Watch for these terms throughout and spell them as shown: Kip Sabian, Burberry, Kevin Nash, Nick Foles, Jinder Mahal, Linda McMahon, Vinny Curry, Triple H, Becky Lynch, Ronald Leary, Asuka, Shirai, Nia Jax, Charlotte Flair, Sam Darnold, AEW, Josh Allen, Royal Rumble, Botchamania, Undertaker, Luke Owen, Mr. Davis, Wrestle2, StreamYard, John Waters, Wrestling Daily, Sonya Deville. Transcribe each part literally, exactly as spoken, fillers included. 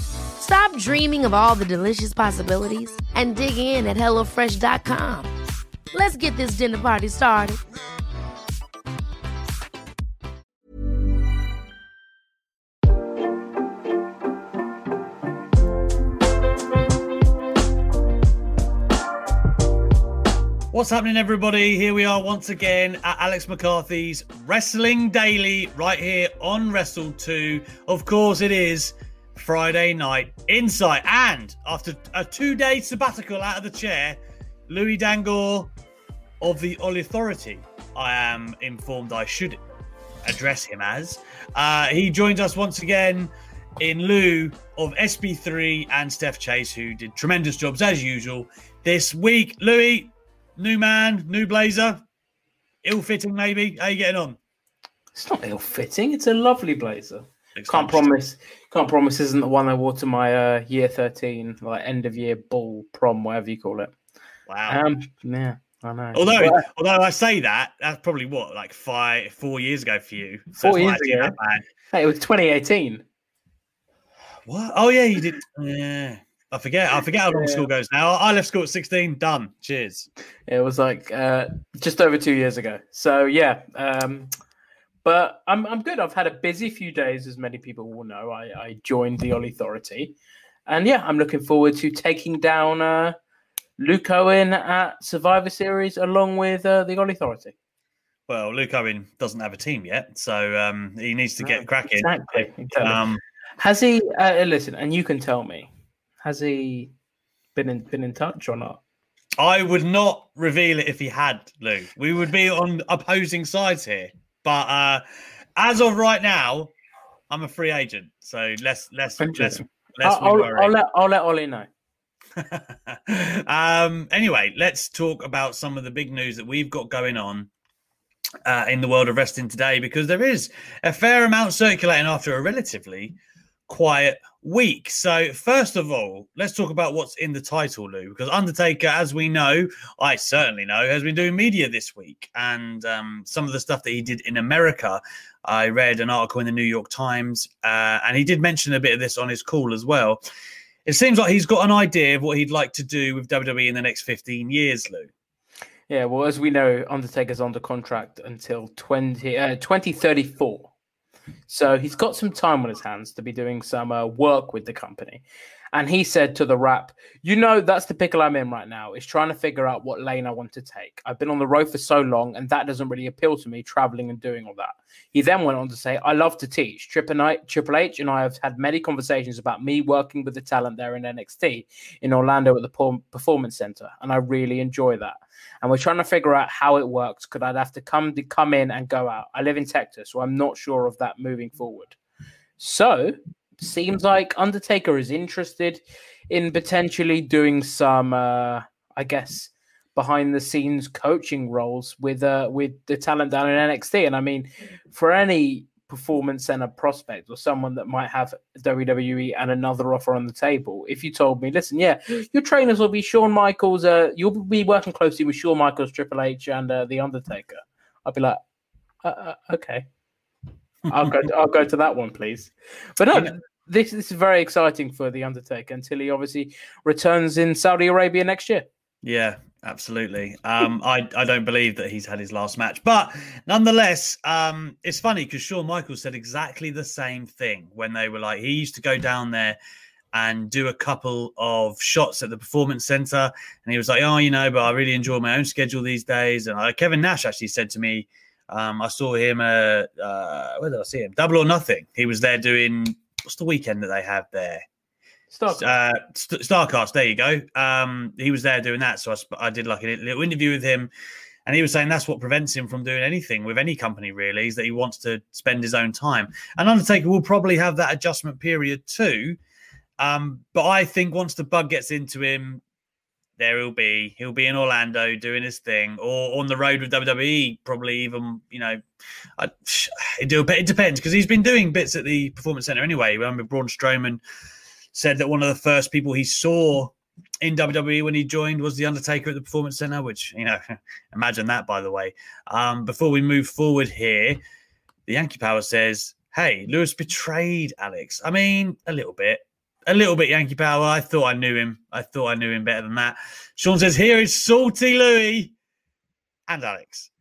Stop dreaming of all the delicious possibilities and dig in at hello fresh dot com. Let's get this dinner party started. What's happening, everybody? Here we are once again at Alex McCarthy's Wrestling Daily right here on Wrestle two. Of course, it is Friday night insight, and after a two-day sabbatical out of the chair, Louis Dangoor of the Oli Authority, I am informed I should address him as, uh, he joins us once again in lieu of S B three and Steph Chase, who did tremendous jobs as usual this week. Louis, new man, new blazer, ill-fitting maybe. How are you getting on? It's not ill-fitting. It's a lovely blazer. Can't promise. Can't promise isn't the one I wore to my uh, year thirteen, like end of year ball prom, whatever you call it. Wow. Um, yeah, I know. Although, but, although I say that, that's probably what, like five, four years ago for you. So four years ago. Hey, it was twenty eighteen. What? Oh yeah, you did. Yeah. I forget. I forget how long yeah. school goes now. I left school at sixteen. Done. Cheers. It was like uh, just over two years ago. So yeah. Um, But I'm I'm good. I've had a busy few days, as many people will know. I, I joined the Oli Authority. And yeah, I'm looking forward to taking down uh, Luke Owen at Survivor Series along with uh, the Oli Authority. Well, Luke Owen doesn't have a team yet, so um, he needs to get oh, cracking. Exactly. exactly. Um, has he, uh, listen, and you can tell me, has he been in, been in touch or not? I would not reveal it if he had, Luke. We would be on opposing sides here. But uh, as of right now, I'm a free agent, so let's let's let's let's. I'll, I'll let I'll let Oli know. um, anyway, let's talk about some of the big news that we've got going on uh, in the world of wrestling today, because there is a fair amount circulating after a relatively quiet week. So first of all, let's talk about what's in the title, Lou, because Undertaker, as we know, I certainly know, has been doing media this week, and um, some of the stuff that he did in America. I read an article in the New York Times, uh, and he did mention a bit of this on his call as well. It seems like he's got an idea of what he'd like to do with W W E in the next fifteen years, Lou. Yeah, well, as we know, Undertaker's under contract until twenty, uh, twenty thirty-four. So he's got some time on his hands to be doing some uh, work with the company. And he said to The Wrap, you know, that's the pickle I'm in right now, is trying to figure out what lane I want to take. I've been on the road for so long, and that doesn't really appeal to me, traveling and doing all that. He then went on to say, I love to teach. Triple H and I have had many conversations about me working with the talent there in N X T in Orlando at the Performance Center, and I really enjoy that. And we're trying to figure out how it works, because I'd have to come to come in and go out. I live in Texas, so I'm not sure of that moving forward. So seems like Undertaker is interested in potentially doing some, uh, I guess, behind-the-scenes coaching roles with uh, with the talent down in N X T. And I mean, for any performance center prospect or someone that might have W W E and another offer on the table, if you told me, listen, yeah, your trainers will be Shawn Michaels, uh, you'll be working closely with Shawn Michaels, Triple H, and uh, The Undertaker, I'd be like, uh, uh, okay. I'll go. I'll go to that one, please. But no, this this is very exciting for the Undertaker until he obviously returns in Saudi Arabia next year. Yeah, absolutely. Um, I I don't believe that he's had his last match, but nonetheless, um, it's funny because Shawn Michaels said exactly the same thing when they were like, he used to go down there and do a couple of shots at the Performance Center, and he was like, oh, you know, but I really enjoy my own schedule these days. And uh, Kevin Nash actually said to me Um, I saw him, uh, uh, where did I see him? Double or Nothing. He was there doing, what's the weekend that they have there? StarCast. Uh, St- StarCast, there you go. Um, he was there doing that. So I, sp- I did like a little interview with him. And he was saying that's what prevents him from doing anything with any company, really, is that he wants to spend his own time. And Undertaker will probably have that adjustment period too. Um, but I think once the bug gets into him, there he'll be. He'll be in Orlando doing his thing, or on the road with W W E, probably even, you know, I, it, it depends. Because he's been doing bits at the Performance Center anyway. Remember Braun Strowman said that one of the first people he saw in W W E when he joined was The Undertaker at the Performance Center, which, you know, imagine that, by the way. Um, before we move forward here, the Yankee Power says, hey, Lewis betrayed Alex. I mean, a little bit. A little bit, Yankee Power. I thought I knew him. I thought I knew him better than that. Sean says, here is salty Louis and Alex.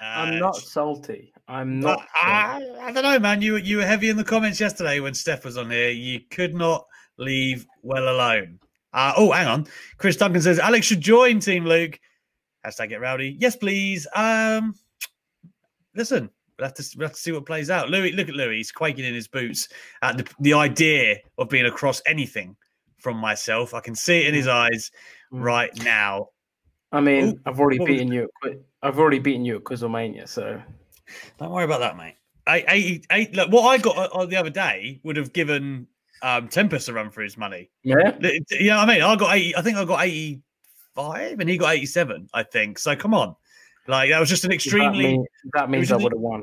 Uh, I'm not salty. I'm not. I, I don't know, man. You, you were heavy in the comments yesterday when Steph was on here. You could not leave well alone. Uh, oh, hang on. Chris Duncan says, Alex should join Team Luke. Hashtag get rowdy. Yes, please. Um, listen, we'll have, to, we'll have to see what plays out. Louis, look at Louis. He's quaking in his boots at the, the idea of being across anything from myself. I can see it in his eyes right now. I mean, Ooh, I've already beaten was... you. I've already beaten you at Quizlemania, so. Don't worry about that, mate. Eight, eight, eight, look, what I got the other day would have given... Um, Tempest to run for his money. Yeah, you know what I mean. I got eighty. I think I got eighty-five, and he got eighty-seven. I think so. Come on, like that was just an extremely. That, mean, that means I would have won.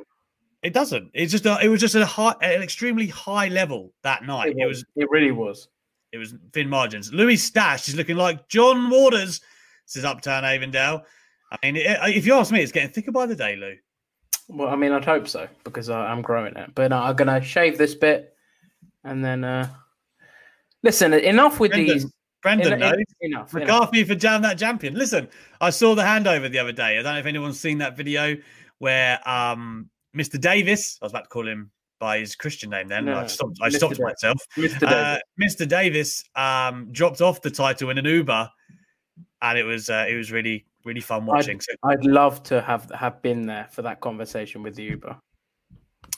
It doesn't. It's just. A, it was just a high, an extremely high level that night. It was. It, was, it really was. It was thin margins. Louis Stash is looking like John Waters. Says Uptown Avondale. I mean, it, if you ask me, it's getting thicker by the day, Lou. Well, I mean, I'd hope so because I, I'm growing it. But no, I'm gonna shave this bit. And then, uh, listen, enough with Brendan, these. Brendan en- knows. En- enough. McCarthy enough. For Jam That Champion. Listen, I saw the handover the other day. I don't know if anyone's seen that video where um, Mister Davis, I was about to call him by his Christian name then. No, I stopped, I stopped myself. Mister Uh, Davis, Mister Davis um, dropped off the title in an Uber. And it was uh, it was really, really fun watching. I'd, so, I'd love to have, have been there for that conversation with the Uber.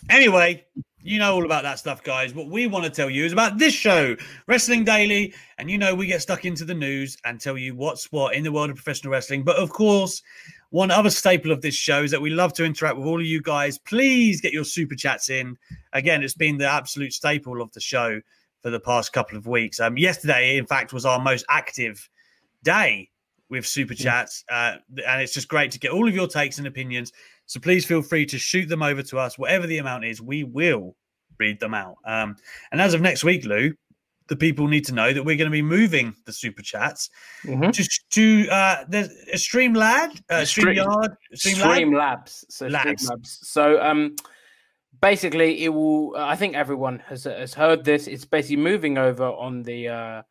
Anyway. You know all about that stuff, guys. What we want to tell you is about this show, Wrestling Daily. And you know we get stuck into the news and tell you what's what in the world of professional wrestling. But, of course, one other staple of this show is that we love to interact with all of you guys. Please get your super chats in. Again, it's been the absolute staple of the show for the past couple of weeks. Um, yesterday, in fact, was our most active day with super chats. Uh, and it's just great to get all of your takes and opinions. So please feel free to shoot them over to us. Whatever the amount is, we will read them out. Um, and as of next week, Lou, the people need to know that we're going to be moving the super chats mm-hmm. to, to uh, there's a Streamlab, uh, Stream, StreamYard, Streamlab, Streamlabs. So Labs. Streamlabs. So um, basically, it will. I think everyone has has heard this. It's basically moving over on the uh,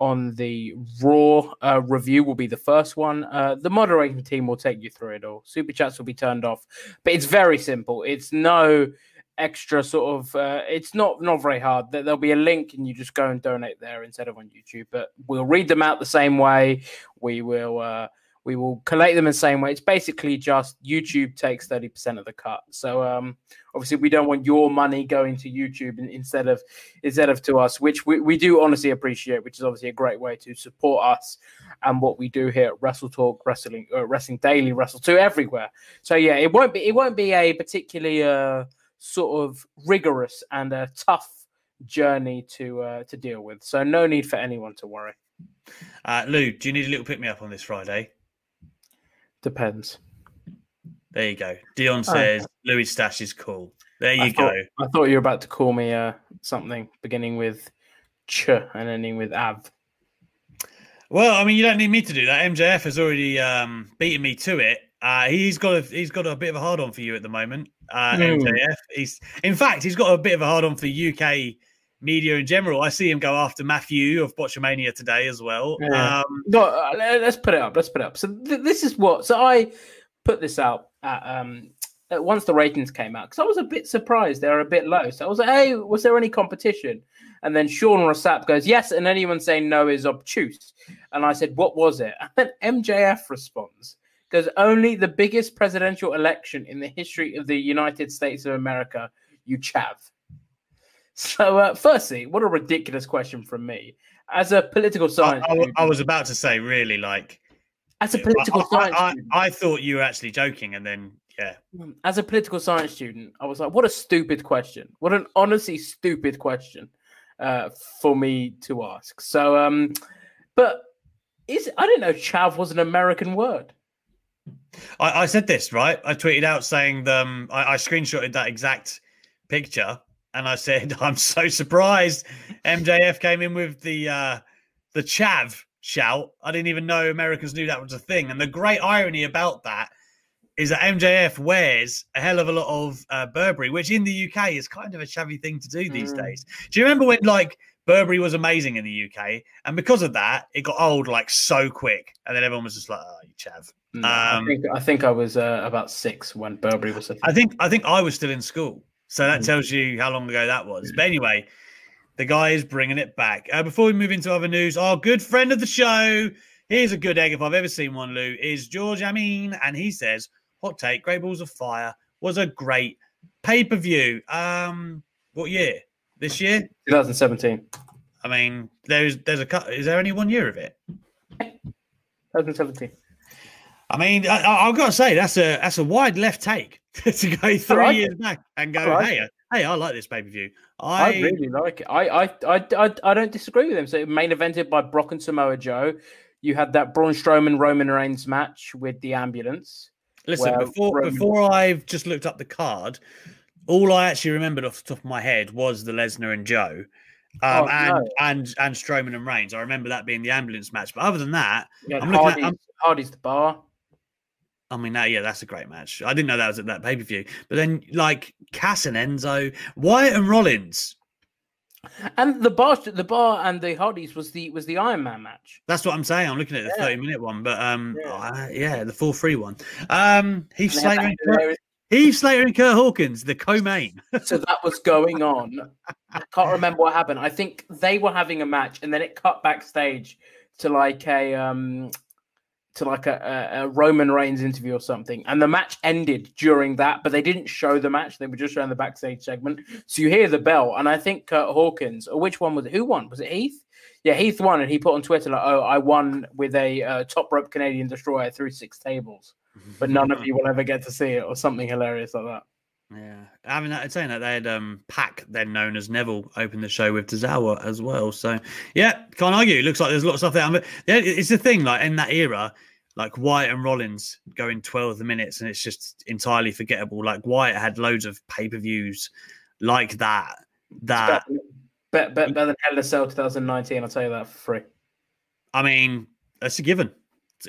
on the Raw uh, review will be the first one. Uh, the moderating team will take you through it all. Super chats will be turned off, but it's very simple. It's no extra sort of, uh, it's not, not very hard. There'll be a link and you just go and donate there instead of on YouTube, but we'll read them out the same way. We will, uh, we will collate them in the same way. It's basically just YouTube takes thirty percent of the cut. So um, obviously we don't want your money going to YouTube instead of instead of to us, which we, we do honestly appreciate, which is obviously a great way to support us and what we do here at Wrestle Talk, Wrestling, uh, Wrestling Daily, Wrestle two, everywhere. So yeah, it won't be it won't be a particularly uh, sort of rigorous and a tough journey to uh, to deal with. So no need for anyone to worry. Uh, Lou, do you need a little pick me up on this Friday? Depends. There you go. Dion says oh, yeah. Louis Stash is cool. There you I thought, go. I thought you were about to call me uh, something beginning with ch and ending with av. Well, I mean, you don't need me to do that. M J F has already um, beaten me to it. Uh, he's got a, he's got a bit of a hard on for you at the moment. Uh, mm. M J F. He's in fact he's got a bit of a hard on for U K media in general. I see him go after Matthew of Botchamania today as well. Yeah. Um, no, uh, let's put it up. Let's put it up. So th- this is what. So I put this out at, um, at once the ratings came out because I was a bit surprised they were a bit low. So I was like, hey, was there any competition? And then Sean Rossap goes, yes. And anyone saying no is obtuse. And I said, what was it? And then M J F responds. There's only the biggest presidential election in the history of the United States of America, you chav. So, uh, firstly, what a ridiculous question from me. As a political science... I, I, I was about to say, really, like... As a political I, science I, I, student, I thought you were actually joking, and then, yeah. As a political science student, I was like, what a stupid question. What an honestly stupid question uh, for me to ask. So, um, but is I didn't know chav was an American word. I, I said this, right? I tweeted out saying, um, I, I screenshotted that exact picture, and I said, I'm so surprised M J F came in with the uh, the chav shout. I didn't even know Americans knew that was a thing. And the great irony about that is that M J F wears a hell of a lot of uh, Burberry, which in the U K is kind of a shabby thing to do these mm. days. Do you remember when, like, Burberry was amazing in the U K? And because of that, it got old, like, so quick. And then everyone was just like, oh, you chav. Mm, um, I, think, I think I was uh, about six when Burberry was a thing. I think, I think I was still in school. So that tells you how long ago that was. But anyway, the guy is bringing it back. Uh, before we move into other news, our good friend of the show, here's a good egg if I've ever seen one, Lou, is George Amin. And he says, hot take, Great Balls of Fire was a great pay-per-view. Um, what year? This year? twenty seventeen. I mean, there's there's a is there only one year of it? twenty seventeen. I mean, I, I've got to say, that's a that's a wide left take to go three like years it. back and go, like hey, it. hey, I like this pay-per-view. I... I really like it. I, I I I I don't disagree with him. So main evented by Brock and Samoa Joe. You had that Braun Strowman Roman Reigns match with the ambulance. Listen, before Roman... before I've just looked up the card, all I actually remembered off the top of my head was the Lesnar and Joe. Um, oh, and, no. and and Strowman and Reigns. I remember that being the ambulance match. But other than that, I'm Hardy's, at, I'm... Hardy's the bar. I mean, that, yeah, that's a great match. I didn't know that was at that pay-per-view. But then, like, Cass and Enzo, Wyatt and Rollins. And the bar the bar, and the Hardys was the was the Iron Man match. That's what I'm saying. I'm looking at the thirty-minute yeah. one. But, um, yeah. Uh, yeah, the four three one. Um, Heath, Slater and Kurt, Heath Slater and Curt Hawkins, the co-main. So that was going on. I can't remember what happened. I think they were having a match, and then it cut backstage to, like, a... um. to like a, a Roman Reigns interview or something. And the match ended during that, but they didn't show the match. They were just showing the backstage segment. So you hear the bell, and I think Curt Hawkins, or which one was it? Who won? Was it Heath? Yeah, Heath won, and he put on Twitter, like, oh, I won with a uh, top rope Canadian destroyer through six tables, but none of you will ever get to see it, or something hilarious like that. Yeah. I mean, I'd say that they had um, Pac, then known as Neville, open the show with Tozawa as well. So, yeah, can't argue. Looks like there's a lot of stuff there. But yeah, it's the thing, like, in that era, like, Wyatt and Rollins go in twelve minutes, and it's just entirely forgettable. Like, Wyatt had loads of pay-per-views like that. That better, better, better than Hell in a Cell twenty nineteen, I'll tell you that for free. I mean, that's a given.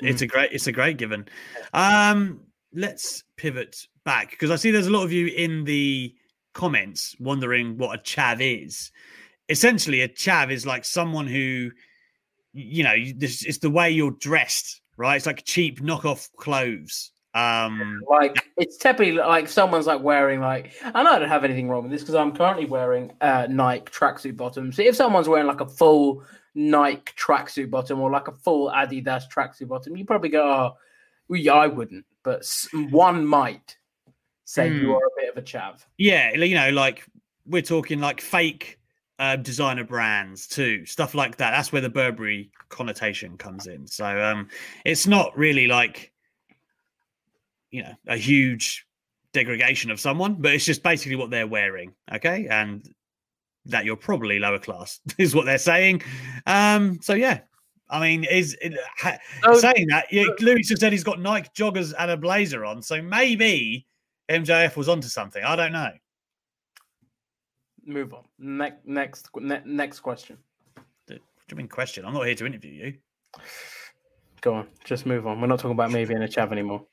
It's, mm. it's a great it's a great given. Um, let's pivot back, because I see there's a lot of you in the comments wondering what a chav is. Essentially, a chav is like someone who, you know, this it's the way you're dressed, right? It's like cheap knockoff clothes. Um, like it's typically like someone's like wearing like, and I don't have anything wrong with this because I'm currently wearing uh, Nike tracksuit bottoms. So if someone's wearing like a full Nike tracksuit bottom or like a full Adidas tracksuit bottom, you probably go, oh, well, yeah, I wouldn't, but one might. Say mm. you are a bit of a chav. Yeah, you know, like we're talking like fake uh, designer brands too, stuff like that. That's where the Burberry connotation comes in. So um, it's not really like, you know, a huge degradation of someone, but it's just basically what they're wearing, okay? And that you're probably lower class is what they're saying. Um, so, yeah. I mean, is ha, oh, saying that, yeah, Louis just said he's got Nike joggers and a blazer on, so maybe... M J F was onto something. I don't know. Move on. Ne- next, ne- next question. What do you mean question? I'm not here to interview you. Go on. Just move on. We're not talking about me being a chav anymore.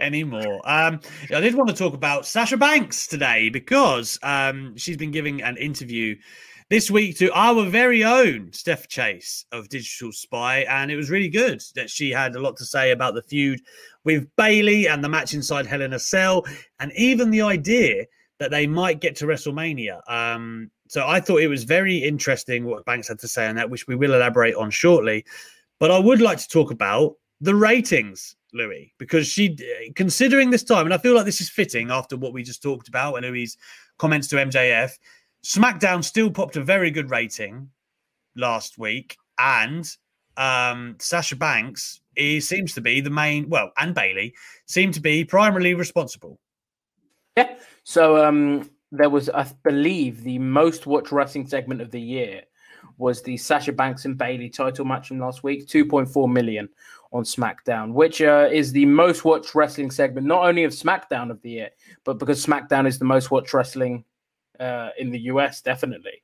anymore. Um, I did want to talk about Sasha Banks today because um, she's been giving an interview this week to our very own Steph Chase of Digital Spy, and it was really good that she had a lot to say about the feud with Bayley and the match inside Hell in a Cell, and even the idea that they might get to WrestleMania. Um, so I thought it was very interesting what Banks had to say on that, which we will elaborate on shortly. But I would like to talk about the ratings Louis, because she, considering this time, and I feel like this is fitting after what we just talked about and Louis' comments to M J F, SmackDown still popped a very good rating last week, and um, Sasha Banks is, seems to be the main, well, and Bayley seem to be primarily responsible. Yeah, so um, there was, I believe, the most watched wrestling segment of the year was the Sasha Banks and Bayley title match from last week, two point four million on SmackDown, which uh, is the most watched wrestling segment, not only of SmackDown of the year, but because SmackDown is the most watched wrestling uh, in the U S, definitely,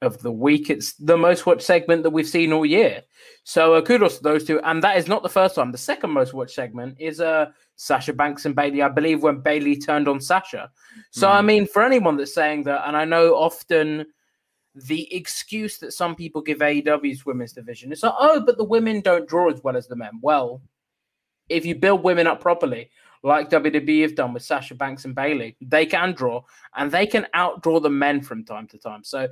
of the week. It's the most watched segment that we've seen all year. So uh, kudos to those two. And that is not the first time. The second most watched segment is uh, Sasha Banks and Bayley, I believe, when Bayley turned on Sasha. So, mm. I mean, for anyone that's saying that, and I know often the excuse that some people give A E W's women's division is like, oh, but the women don't draw as well as the men. Well, if you build women up properly, like W W E have done with Sasha Banks and Bayley, they can draw, and they can outdraw the men from time to time. So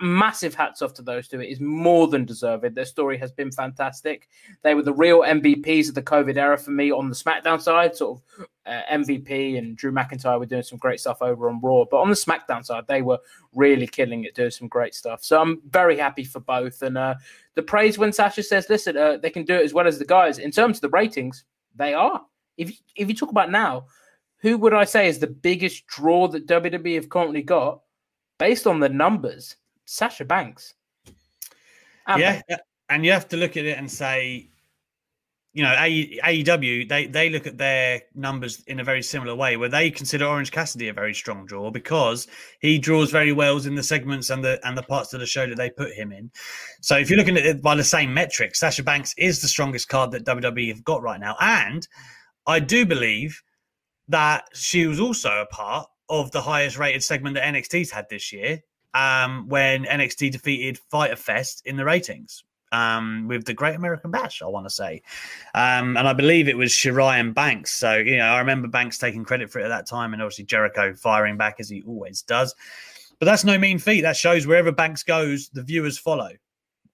massive hats off to those two. It is more than deserved. Their story has been fantastic. They were the real M V Ps of the COVID era for me on the SmackDown side. Sort of uh, M V P and Drew McIntyre were doing some great stuff over on Raw. But on the SmackDown side, they were really killing it, doing some great stuff. So I'm very happy for both. And uh, the praise when Sasha says, listen, uh, they can do it as well as the guys. In terms of the ratings, they are. If you, if you talk about now, who would I say is the biggest draw that W W E have currently got based on the numbers? Sasha Banks. And yeah, Banks. And you have to look at it and say, you know, A E W, they, they look at their numbers in a very similar way, where they consider Orange Cassidy a very strong draw because he draws very well in the segments and the and the parts of the show that they put him in. So if you're looking at it by the same metric, Sasha Banks is the strongest card that W W E have got right now. And I do believe that she was also a part of the highest rated segment that N X T's had this year, um, when N X T defeated Fyter Fest in the ratings um, with the Great American Bash, I want to say. Um, and I believe it was Shirai and Banks. So, you know, I remember Banks taking credit for it at that time, and obviously Jericho firing back as he always does. But that's no mean feat. That shows wherever Banks goes, the viewers follow,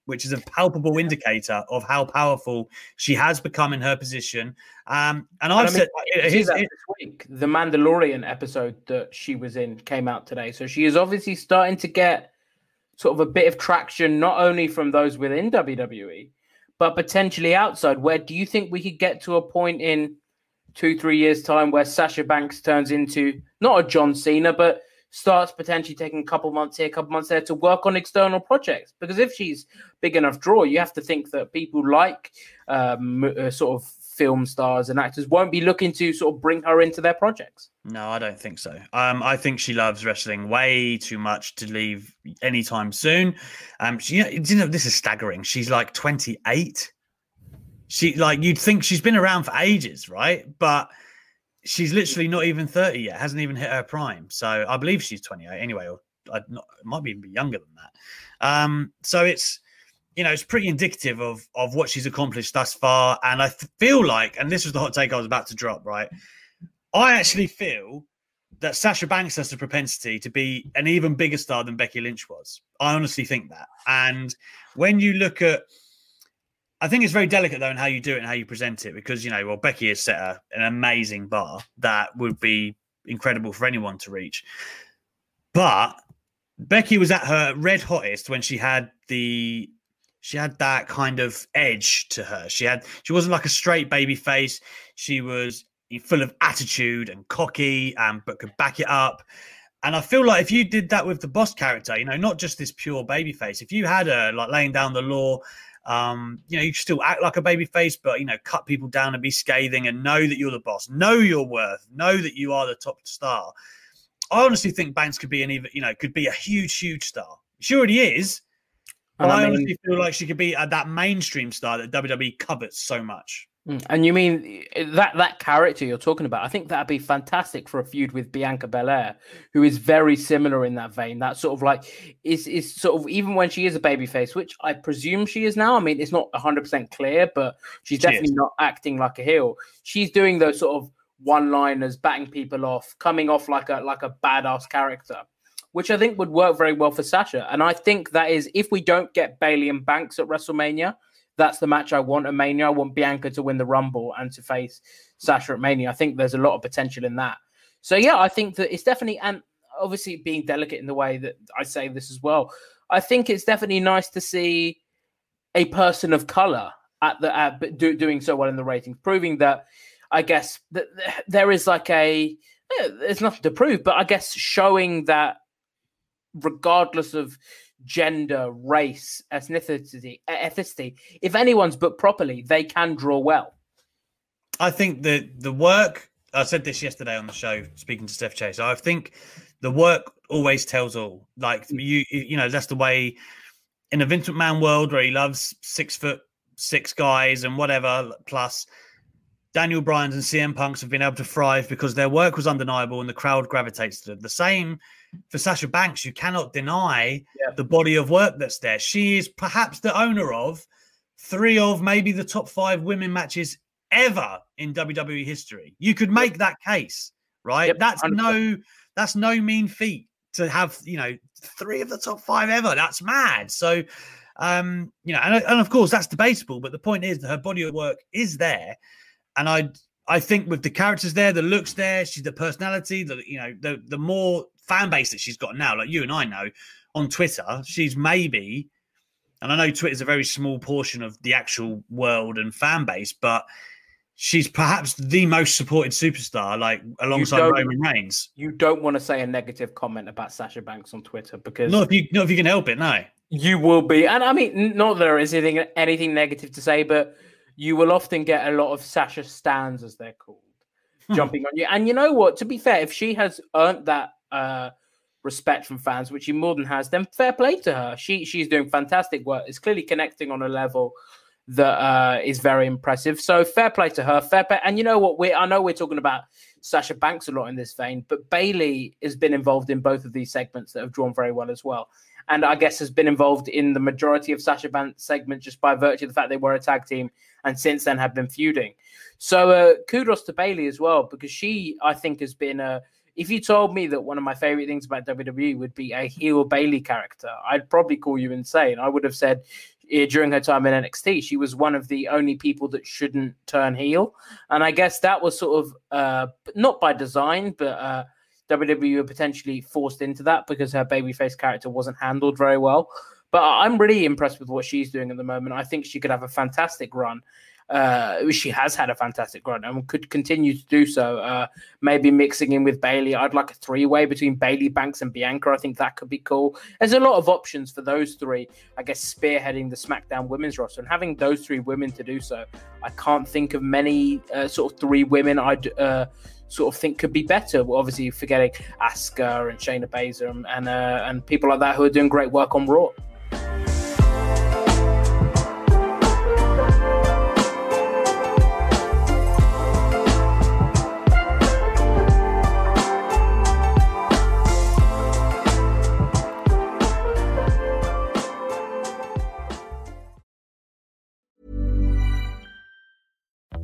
which is a palpable indicator of how powerful she has become in her position. Um, and I've I mean, said his, his, this week, the Mandalorian episode that she was in came out today. So she is obviously starting to get sort of a bit of traction, not only from those within W W E, but potentially outside. Where do you think we could get to a point in two, three years' time where Sasha Banks turns into not a John Cena, but starts potentially taking a couple months here, a couple months there to work on external projects? Because if she's big enough draw, you have to think that people like um, uh, sort of film stars and actors won't be looking to sort of bring her into their projects. No, I don't think so. Um, I think she loves wrestling way too much to leave anytime soon. Um, she, you know, you know, this is staggering. She's like twenty-eight. She, like, you'd think she's been around for ages, right? But she's literally not even thirty yet, hasn't even hit her prime. So I believe she's twenty-eight anyway, or I'd not, it might even be younger than that. Um, so it's, you know, it's pretty indicative of of what she's accomplished thus far. And I feel like, and this was the hot take I was about to drop, right? I actually feel that Sasha Banks has the propensity to be an even bigger star than Becky Lynch was. I honestly think that. And when you look at, I think it's very delicate, though, in how you do it and how you present it, because, you know, well, Becky has set a, an amazing bar that would be incredible for anyone to reach. But Becky was at her red hottest when she had the she had that kind of edge to her. She had she wasn't like a straight baby face. She was full of attitude and cocky, and but could back it up. And I feel like if you did that with the Boss character, you know, not just this pure baby face, if you had her like laying down the law, Um, you know, you still act like a babyface, but, you know, cut people down and be scathing and know that you're the boss, know your worth, know that you are the top star. I honestly think Banks could be an even, you know, could be a huge, huge star. She already is. But I, I mean, honestly feel like she could be uh, that mainstream star that W W E covets so much. And you mean that that character you're talking about, I think that'd be fantastic for a feud with Bianca Belair, who is very similar in that vein. That sort of like is is sort of, even when she is a babyface, which I presume she is now. I mean, it's not one hundred percent clear, but she's she definitely is. not acting like a heel. She's doing those sort of one-liners, batting people off, coming off like a like a badass character, which I think would work very well for Sasha. And I think that is, if we don't get Bayley and Banks at WrestleMania, that's the match I want at Mania. I want Bianca to win the Rumble and to face Sasha at Mania. I think there's a lot of potential in that. So, yeah, I think that it's definitely, and obviously being delicate in the way that I say this as well, I think it's definitely nice to see a person of color at the uh, do, doing so well in the ratings, proving that, I guess, that there is like a, there's nothing to prove, but I guess showing that regardless of gender, race, ethnicity, ethnicity, if anyone's booked properly, they can draw well. I think the the work, I said this yesterday on the show, speaking to Steph Chase, I think the work always tells all. Like, you you know, that's the way in a Vince McMahon world where he loves six foot six guys and whatever, plus Daniel Bryan's and C M Punk's have been able to thrive because their work was undeniable and the crowd gravitates to them. The same for Sasha Banks. You cannot deny yeah. the body of work that's there. She is perhaps the owner of three of maybe the top five women matches ever in W W E history. You could make that case, right? Yep, that's one hundred percent. no that's no mean feat to have, you know, three of the top five ever. That's mad. So, um, you know, and, and of course that's debatable, but the point is that her body of work is there. And I, I think with the characters there, the looks there, she's the personality, the you know, the the more fan base that she's got now, like you and I know on Twitter, she's maybe, and I know Twitter's a very small portion of the actual world and fan base, but she's perhaps the most supported superstar, like alongside Roman Reigns. You don't want to say a negative comment about Sasha Banks on Twitter because not if you not if you can help it, no, you will be. And I mean, not that there is anything anything negative to say, but you will often get a lot of Sasha stans, as they're called, jumping on you. And you know what? To be fair, if she has earned that uh, respect from fans, which she more than has, then fair play to her. She She's doing fantastic work. It's clearly connecting on a level that uh, is very impressive. So fair play to her. Fair play. And you know what? We I know we're talking about Sasha Banks a lot in this vein, but Bayley has been involved in both of these segments that have drawn very well as well. And I guess has been involved in the majority of Sasha Banks' segments just by virtue of the fact they were a tag team and since then have been feuding. So uh, kudos to Bayley as well, because she, I think, has been a... If you told me that one of my favorite things about W W E would be a heel Bayley character, I'd probably call you insane. I would have said uh, during her time in N X T, she was one of the only people that shouldn't turn heel. And I guess that was sort of, uh, not by design, but... Uh, W W E were potentially forced into that because her babyface character wasn't handled very well. But I'm really impressed with what she's doing at the moment. I think she could have a fantastic run. Uh, she has had a fantastic run and could continue to do so. Uh, maybe mixing in with Bayley. I'd like a three-way between Bayley, Banks, and Bianca. I think that could be cool. There's a lot of options for those three, I guess, spearheading the SmackDown women's roster. And having those three women to do so, I can't think of many uh, sort of three women I'd... Uh, sort of think could be better. We're obviously forgetting Asuka and Shayna Baszler and and, uh, and people like that who are doing great work on Raw.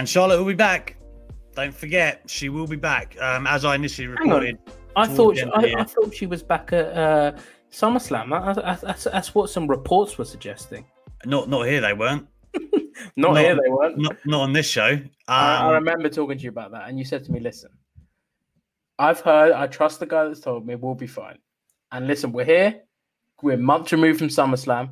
And Charlotte will be back. Don't forget, she will be back. Um, as I initially reported, I thought she, I, I thought she was back at uh, SummerSlam. I, I, I, that's, that's what some reports were suggesting. Not not here they weren't. not, not here they weren't. Not, not on this show. Um, I, I remember talking to you about that, and you said to me, "Listen, I've heard. I trust the guy that's told me. We'll be fine. And listen, we're here. We're months removed from SummerSlam."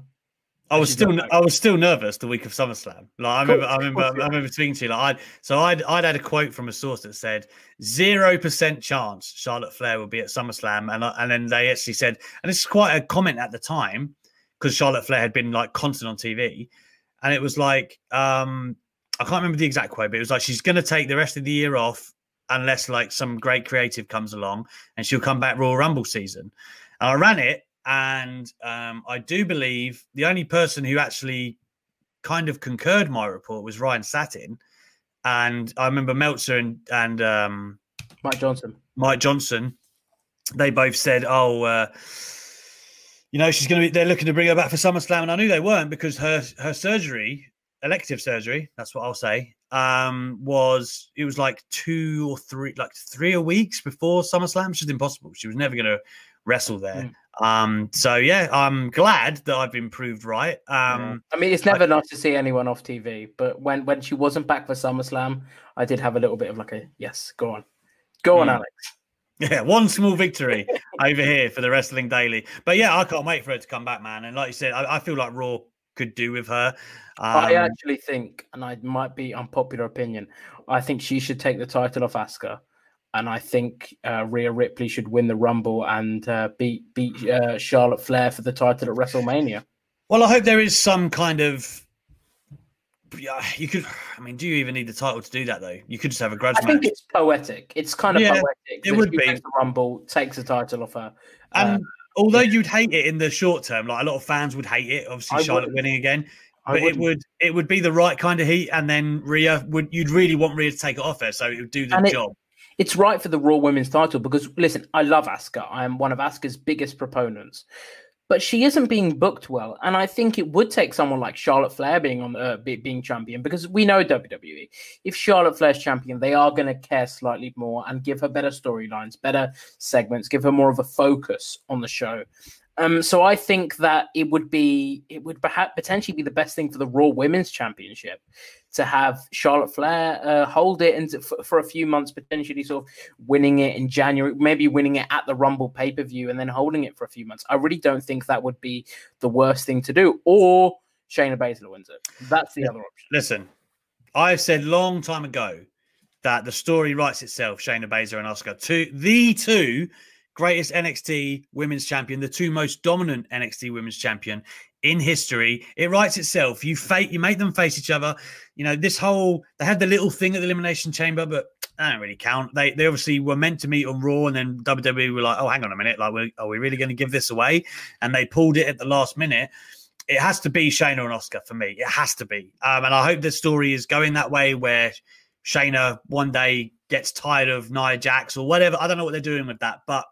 I was still I was still nervous the week of SummerSlam. Like I remember, I remember, I remember speaking to you. Like, I so I'd I'd had a quote from a source that said zero percent chance Charlotte Flair will be at SummerSlam, and and then they actually said, and this is quite a comment at the time because Charlotte Flair had been like constant on T V, and it was like um, I can't remember the exact quote, but it was like she's going to take the rest of the year off unless like some great creative comes along, and she'll come back Royal Rumble season. And I ran it. And um, I do believe the only person who actually kind of concurred my report was Ryan Satin. And I remember Meltzer and, and um, Mike Johnson. Mike Johnson, they both said, oh, uh, you know, she's going to be, they're looking to bring her back for SummerSlam. And I knew they weren't because her, her surgery, elective surgery, that's what I'll say, um, was, it was like two or three, like three a weeks before SummerSlam. It's just impossible. She was never going to wrestle there. Mm. Um, so yeah, I'm glad that I've been proved right. Um, I mean, it's never I, nice to see anyone off T V, but when, when she wasn't back for SummerSlam, I did have a little bit of like a yes, go on, go on, yeah. Alex. Yeah, one small victory over here for the Wrestling Daily, but yeah, I can't wait for her to come back, man. And like you said, I, I feel like Raw could do with her. Um, I actually think, and I might be unpopular opinion, I think she should take the title off Asuka. And I think uh, Rhea Ripley should win the Rumble and uh, beat beat uh, Charlotte Flair for the title at WrestleMania. Well, I hope there is some kind of. Yeah, you could. I mean, do you even need the title to do that though? You could just have a grudge match. I think it's poetic. It's kind of yeah, poetic. It would be. Takes the Rumble, takes the title off her. And um, although yeah. you'd hate it in the short term, like a lot of fans would hate it. Obviously, I Charlotte wouldn't. winning again. But it would it would be the right kind of heat, and then Rhea would. You'd really want Rhea to take it off her, so it would do the and job. It, It's right for the Raw Women's title because, listen, I love Asuka. I am one of Asuka's biggest proponents. But she isn't being booked well. And I think it would take someone like Charlotte Flair being on uh, being champion because we know W W E. If Charlotte Flair's champion, they are going to care slightly more and give her better storylines, better segments, give her more of a focus on the show. Um, so I think that it would be it would perhaps potentially be the best thing for the Raw Women's Championship to have Charlotte Flair uh, hold it and for, for a few months, potentially sort of winning it in January, maybe winning it at the Rumble pay-per-view and then holding it for a few months. I really don't think that would be the worst thing to do. Or Shayna Baszler wins it. That's the other option. Listen, I've said long time ago that the story writes itself, Shayna Baszler and Asuka, two, the two... greatest N X T women's champion, the two most dominant N X T women's champion in history. It writes itself. You fate, you make them face each other. You know, this whole, they had the little thing at the Elimination Chamber, but I don't really count. They they obviously were meant to meet on Raw, and then W W E were like, oh, hang on a minute. Like, we're, are we really going to give this away? And they pulled it at the last minute. It has to be Shayna and Asuka for me. It has to be. Um, and I hope the story is going that way where Shayna one day gets tired of Nia Jax or whatever. I don't know what they're doing with that, but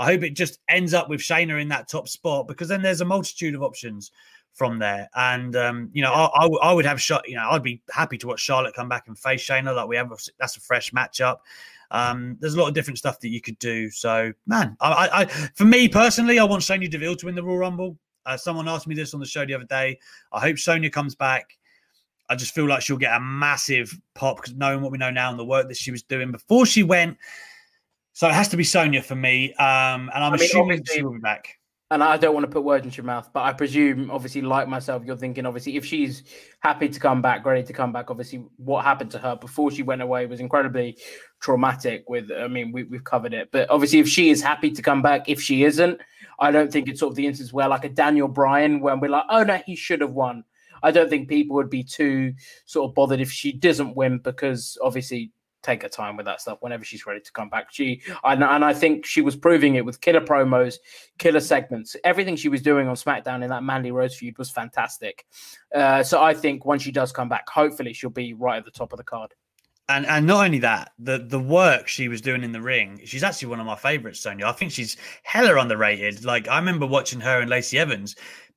I hope it just ends up with Shayna in that top spot because then there's a multitude of options from there. And, um, you know, I, I, I would have shot, you know, I'd be happy to watch Charlotte come back and face Shayna. Like we have, a, that's a fresh matchup. Um, there's a lot of different stuff that you could do. So, man, I, I, I for me personally, I want Sonya Deville to win the Royal Rumble. Uh, someone asked me this on the show the other day. I hope Sonya comes back. I just feel like she'll get a massive pop because knowing what we know now and the work that she was doing before she went. So it has to be Sonya for me, um, and I'm I mean, assuming she will be back. And I don't want to put words in your mouth, but I presume, obviously, like myself, you're thinking, obviously, if she's happy to come back, ready to come back, obviously, what happened to her before she went away was incredibly traumatic. With, I mean, we, we've covered it. But obviously, if she is happy to come back, if she isn't, I don't think it's sort of the instance where, like a Daniel Bryan, when we're like, oh, no, he should have won. I don't think people would be too sort of bothered if she doesn't win because, obviously, take her time with that stuff whenever she's ready to come back. She and, and I think she was proving it with killer promos, killer segments. Everything she was doing on SmackDown in that Mandy Rose feud was fantastic. Uh, so I think when she does come back, hopefully she'll be right at the top of the card. And and not only that, the the work she was doing in the ring, she's actually one of my favorites, Sonya. I think she's hella underrated. Like I remember watching her and Lacey Evans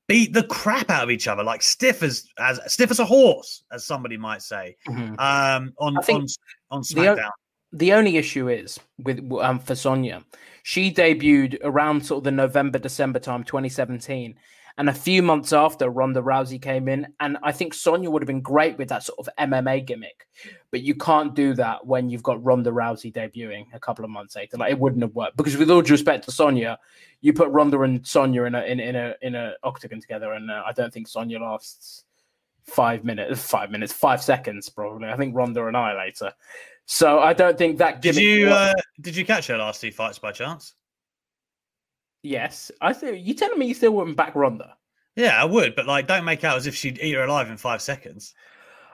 beat the crap out of each other, like stiff as as stiff as a horse, as somebody might say. Mm-hmm. Um, on, on on SmackDown, the only issue is with um, for Sonya, she debuted around sort of the November, December time, twenty seventeen. And a few months after, Ronda Rousey came in, and I think Sonya would have been great with that sort of M M A gimmick, but you can't do that when you've got Ronda Rousey debuting a couple of months later. Like, it wouldn't have worked, because with all due respect to Sonya, you put Ronda and Sonya in a in, in a in a octagon together, and uh, I don't think Sonya lasts five minutes, five minutes, five seconds probably. I think Ronda annihilates her. So I don't think that gimmick. Did you uh, did you catch her last two fights by chance? Yes, I think you telling me you still wouldn't back Ronda. Yeah, I would, but like, don't make out as if she'd eat her alive in five seconds.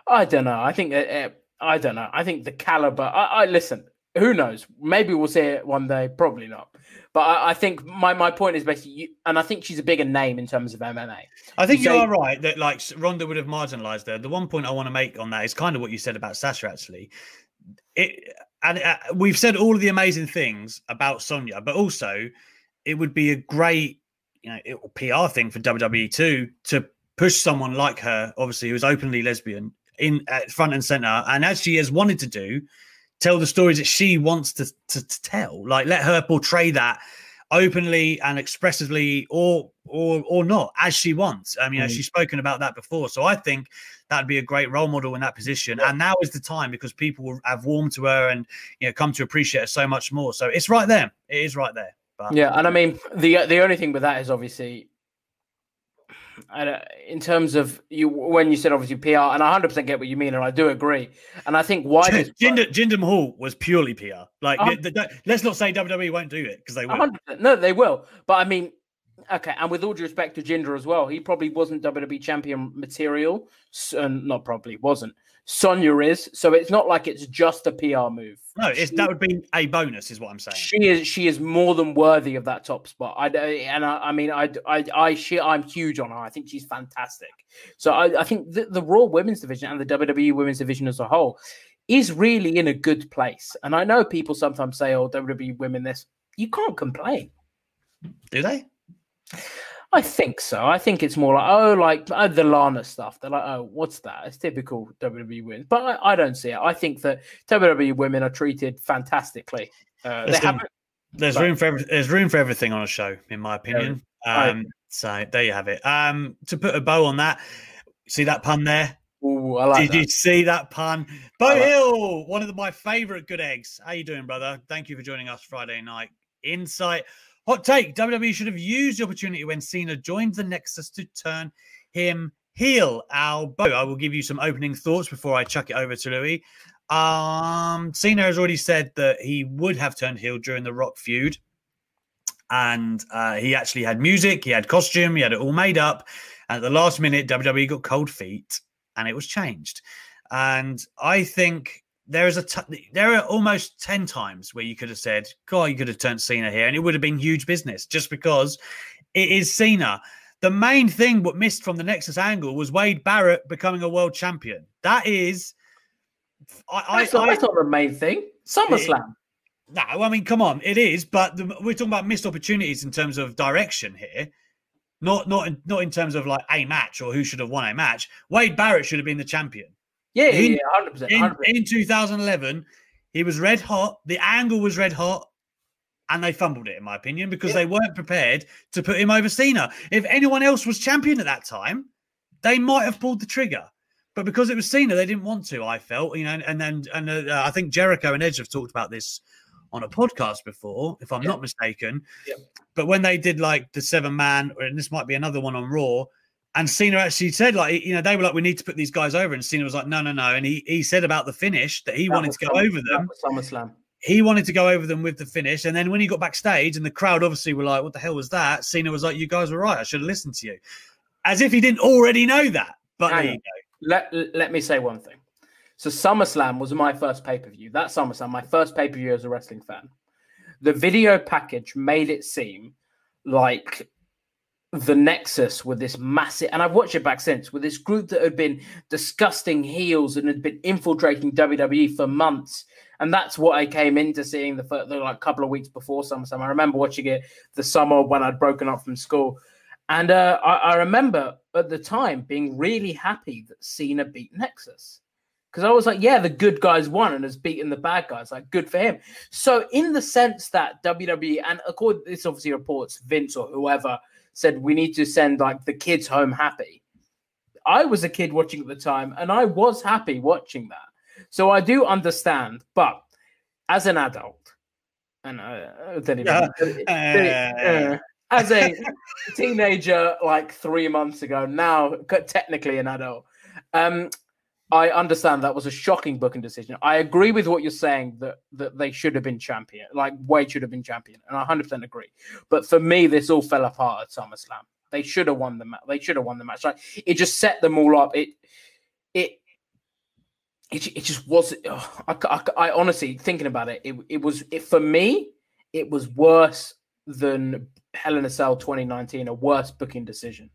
I don't know. I think uh, I don't know. I think the caliber. I, I listen. Who knows? Maybe we'll see it one day. Probably not. But I, I think my, my point is basically, you, and I think she's a bigger name in terms of M M A. I think you, you say, are right that like Ronda would have marginalised her. The one point I want to make on that is kind of what you said about Sasha. Actually, it and uh, we've said all of the amazing things about Sonya, but also, it would be a great, you know, it, P R thing for W W E too, to push someone like her, obviously, who's openly lesbian, in at front and center, and as she has wanted to do, tell the stories that she wants to, to, to tell. Like, let her portray that openly and expressively, or or or not, as she wants. I mean, mm-hmm. she's spoken about that before, so I think that'd be a great role model in that position. And now is the time, because people have warmed to her and, you know, come to appreciate her so much more. So it's right there. It is right there. But, yeah, and I mean, the the only thing with that is obviously, I don't, in terms of you when you said obviously P R, and I one hundred percent get what you mean, and I do agree. And I think why Jinder, does, Jinder Mahal was purely P R. Like, the, the, let's not say W W E won't do it, because they will. No, they will. But I mean, okay, and with all due respect to Jinder as well, he probably wasn't W W E champion material, and not probably wasn't. Sonya is, so it's not like it's just a P R move. No, it's, she, that would be a bonus, is what I'm saying. She is, she is more than worthy of that top spot. I and I, I mean, I, I, I, she, I'm huge on her. I think she's fantastic. So I, I think the, the Raw Women's Division and the W W E Women's Division as a whole is really in a good place. And I know people sometimes say, "Oh, W W E women, this." You can't complain. Do they? I think so. I think it's more like, oh, like oh, the Lana stuff. They're like, oh, what's that? It's typical W W E women. But I, I don't see it. I think that W W E women are treated fantastically. Uh, they haven't, there's but, room for every, there's room for everything on a show, in my opinion. Yeah, um, so there you have it. Um, to put a bow on that, see that pun there? Ooh, I like Did that. you see that pun? Bo like Hill, one of the, my favourite good eggs. How you doing, brother? Thank you for joining us Friday Night Insight. Hot take, W W E should have used the opportunity when Cena joined the Nexus to turn him heel. Albo, I will give you some opening thoughts before I chuck it over to Louis. Um, Cena has already said that he would have turned heel during the Rock feud. And uh, he actually had music, he had costume, he had it all made up. And at the last minute, W W E got cold feet and it was changed. And I think... There is a t- there are almost ten times where you could have said, God, you could have turned Cena here, and it would have been huge business just because it is Cena. The main thing what missed from the Nexus angle was Wade Barrett becoming a world champion. That is... I, that's, I, not, that's I, not the main thing. SummerSlam. No, I mean, come on. It is, but the, we're talking about missed opportunities in terms of direction here. Not, not, in, not in terms of like a match or who should have won a match. Wade Barrett should have been the champion. Yeah, yeah, yeah, one hundred percent. one hundred percent. In, in two thousand eleven, he was red hot. The angle was red hot. And they fumbled it, in my opinion, because yeah. they weren't prepared to put him over Cena. If anyone else was champion at that time, they might have pulled the trigger. But because it was Cena, they didn't want to, I felt. You know, and then and, and uh, I think Jericho and Edge have talked about this on a podcast before, if I'm yeah. not mistaken. Yeah. But when they did, like, the seven-man, and this might be another one on Raw, and Cena actually said, like, you know, they were like, we need to put these guys over. And Cena was like, no, no, no. And he, he said about the finish that he that wanted to go Summer, over them. SummerSlam. He wanted to go over them with the finish. And then when he got backstage and the crowd obviously were like, what the hell was that? Cena was like, you guys were right. I should have listened to you. As if he didn't already know that. But there you go. Let, let me say one thing. So SummerSlam was my first pay-per-view. That SummerSlam, my first pay-per-view as a wrestling fan. The video package made it seem like... the Nexus with this massive, and I've watched it back since, with this group that had been disgusting heels and had been infiltrating W W E for months. And that's what I came into seeing the, first, the like couple of weeks before SummerSlam. I remember watching it the summer when I'd broken up from school. And uh, I, I remember at the time being really happy that Cena beat Nexus. Because I was like, yeah, the good guys won and has beaten the bad guys. Like, good for him. So in the sense that W W E, and according to this obviously reports, Vince or whoever said, we need to send like the kids home happy. I was a kid watching at the time, and I was happy watching that. So I do understand, but as an adult, and I, I don't even yeah. uh, uh, as a teenager, like three months ago, now technically an adult, um, I understand that was a shocking booking decision. I agree with what you're saying that that they should have been champion, like Wade should have been champion, and I one hundred percent agree. But for me, this all fell apart at SummerSlam. They should have won the match. They should have won the match. Like it just set them all up. It, it, it, it just wasn't. Oh, I, I, I honestly, thinking about it, it, it was it for me. It was worse than Hell in a Cell twenty nineteen, a worse booking decision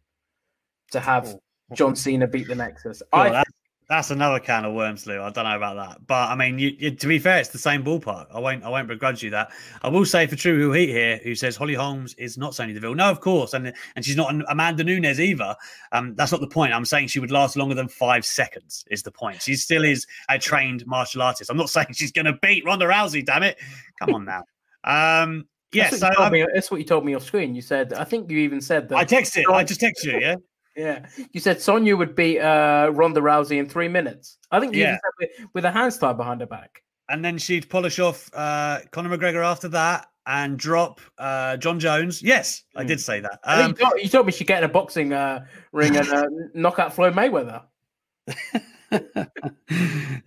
to have John Cena beat the Nexus. Cool, I. That- That's another can of worms, Lou. I don't know about that, but I mean, you, you, to be fair, it's the same ballpark. I won't, I won't begrudge you that. I will say for True Heat here, who says Holly Holmes is not Sonya Deville. No, of course, and and she's not Amanda Nunes either. Um, that's not the point. I'm saying she would last longer than five seconds. Is the point? She still is a trained martial artist. I'm not saying she's going to beat Ronda Rousey. Damn it! Come on now. Um, yeah, that's so um, me, that's what you told me off screen. You said, I think you even said that. I texted. I just texted you. Yeah. Yeah, you said Sonya would beat uh, Ronda Rousey in three minutes. I think you yeah. said with, with a hand slide behind her back. And then she'd polish off uh, Conor McGregor after that and drop uh, John Jones. Yes, mm. I did say that. Um, you, told, you told me she'd get in a boxing uh, ring and uh, knock out Floyd Mayweather.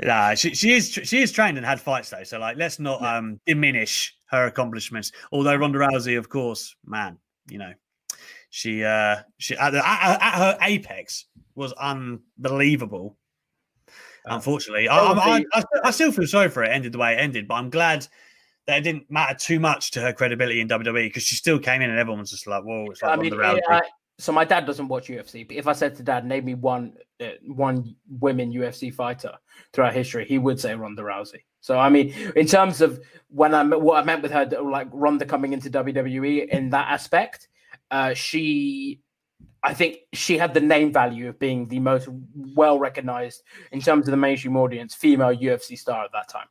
nah, she, she is she is trained and had fights though, so like let's not yeah. um, diminish her accomplishments. Although Ronda Rousey, of course, man, you know. She, uh, she at, the, at, at her apex was unbelievable. Um, Unfortunately, I, I, I, I still feel sorry for it. Ended the way it ended, but I'm glad that it didn't matter too much to her credibility in W W E because she still came in and everyone was just like, "Whoa!" It's like I mean, yeah, I, so my dad doesn't watch U F C, but if I said to Dad, "Name me one uh, one women U F C fighter throughout history," he would say Ronda Rousey. So I mean, in terms of when I what I meant with her, like Ronda coming into W W E in that aspect. Uh, she, I think she had the name value of being the most well-recognized in terms of the mainstream audience, female U F C star at that time.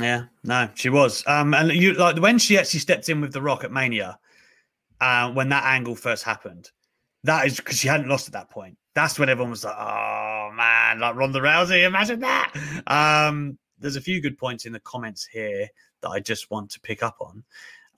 Yeah, no, she was. Um, and you like when she actually stepped in with The Rock at Mania, uh, when that angle first happened, that is because she hadn't lost at that point. That's when everyone was like, oh, man, like Ronda Rousey, imagine that. Um, there's a few good points in the comments here that I just want to pick up on.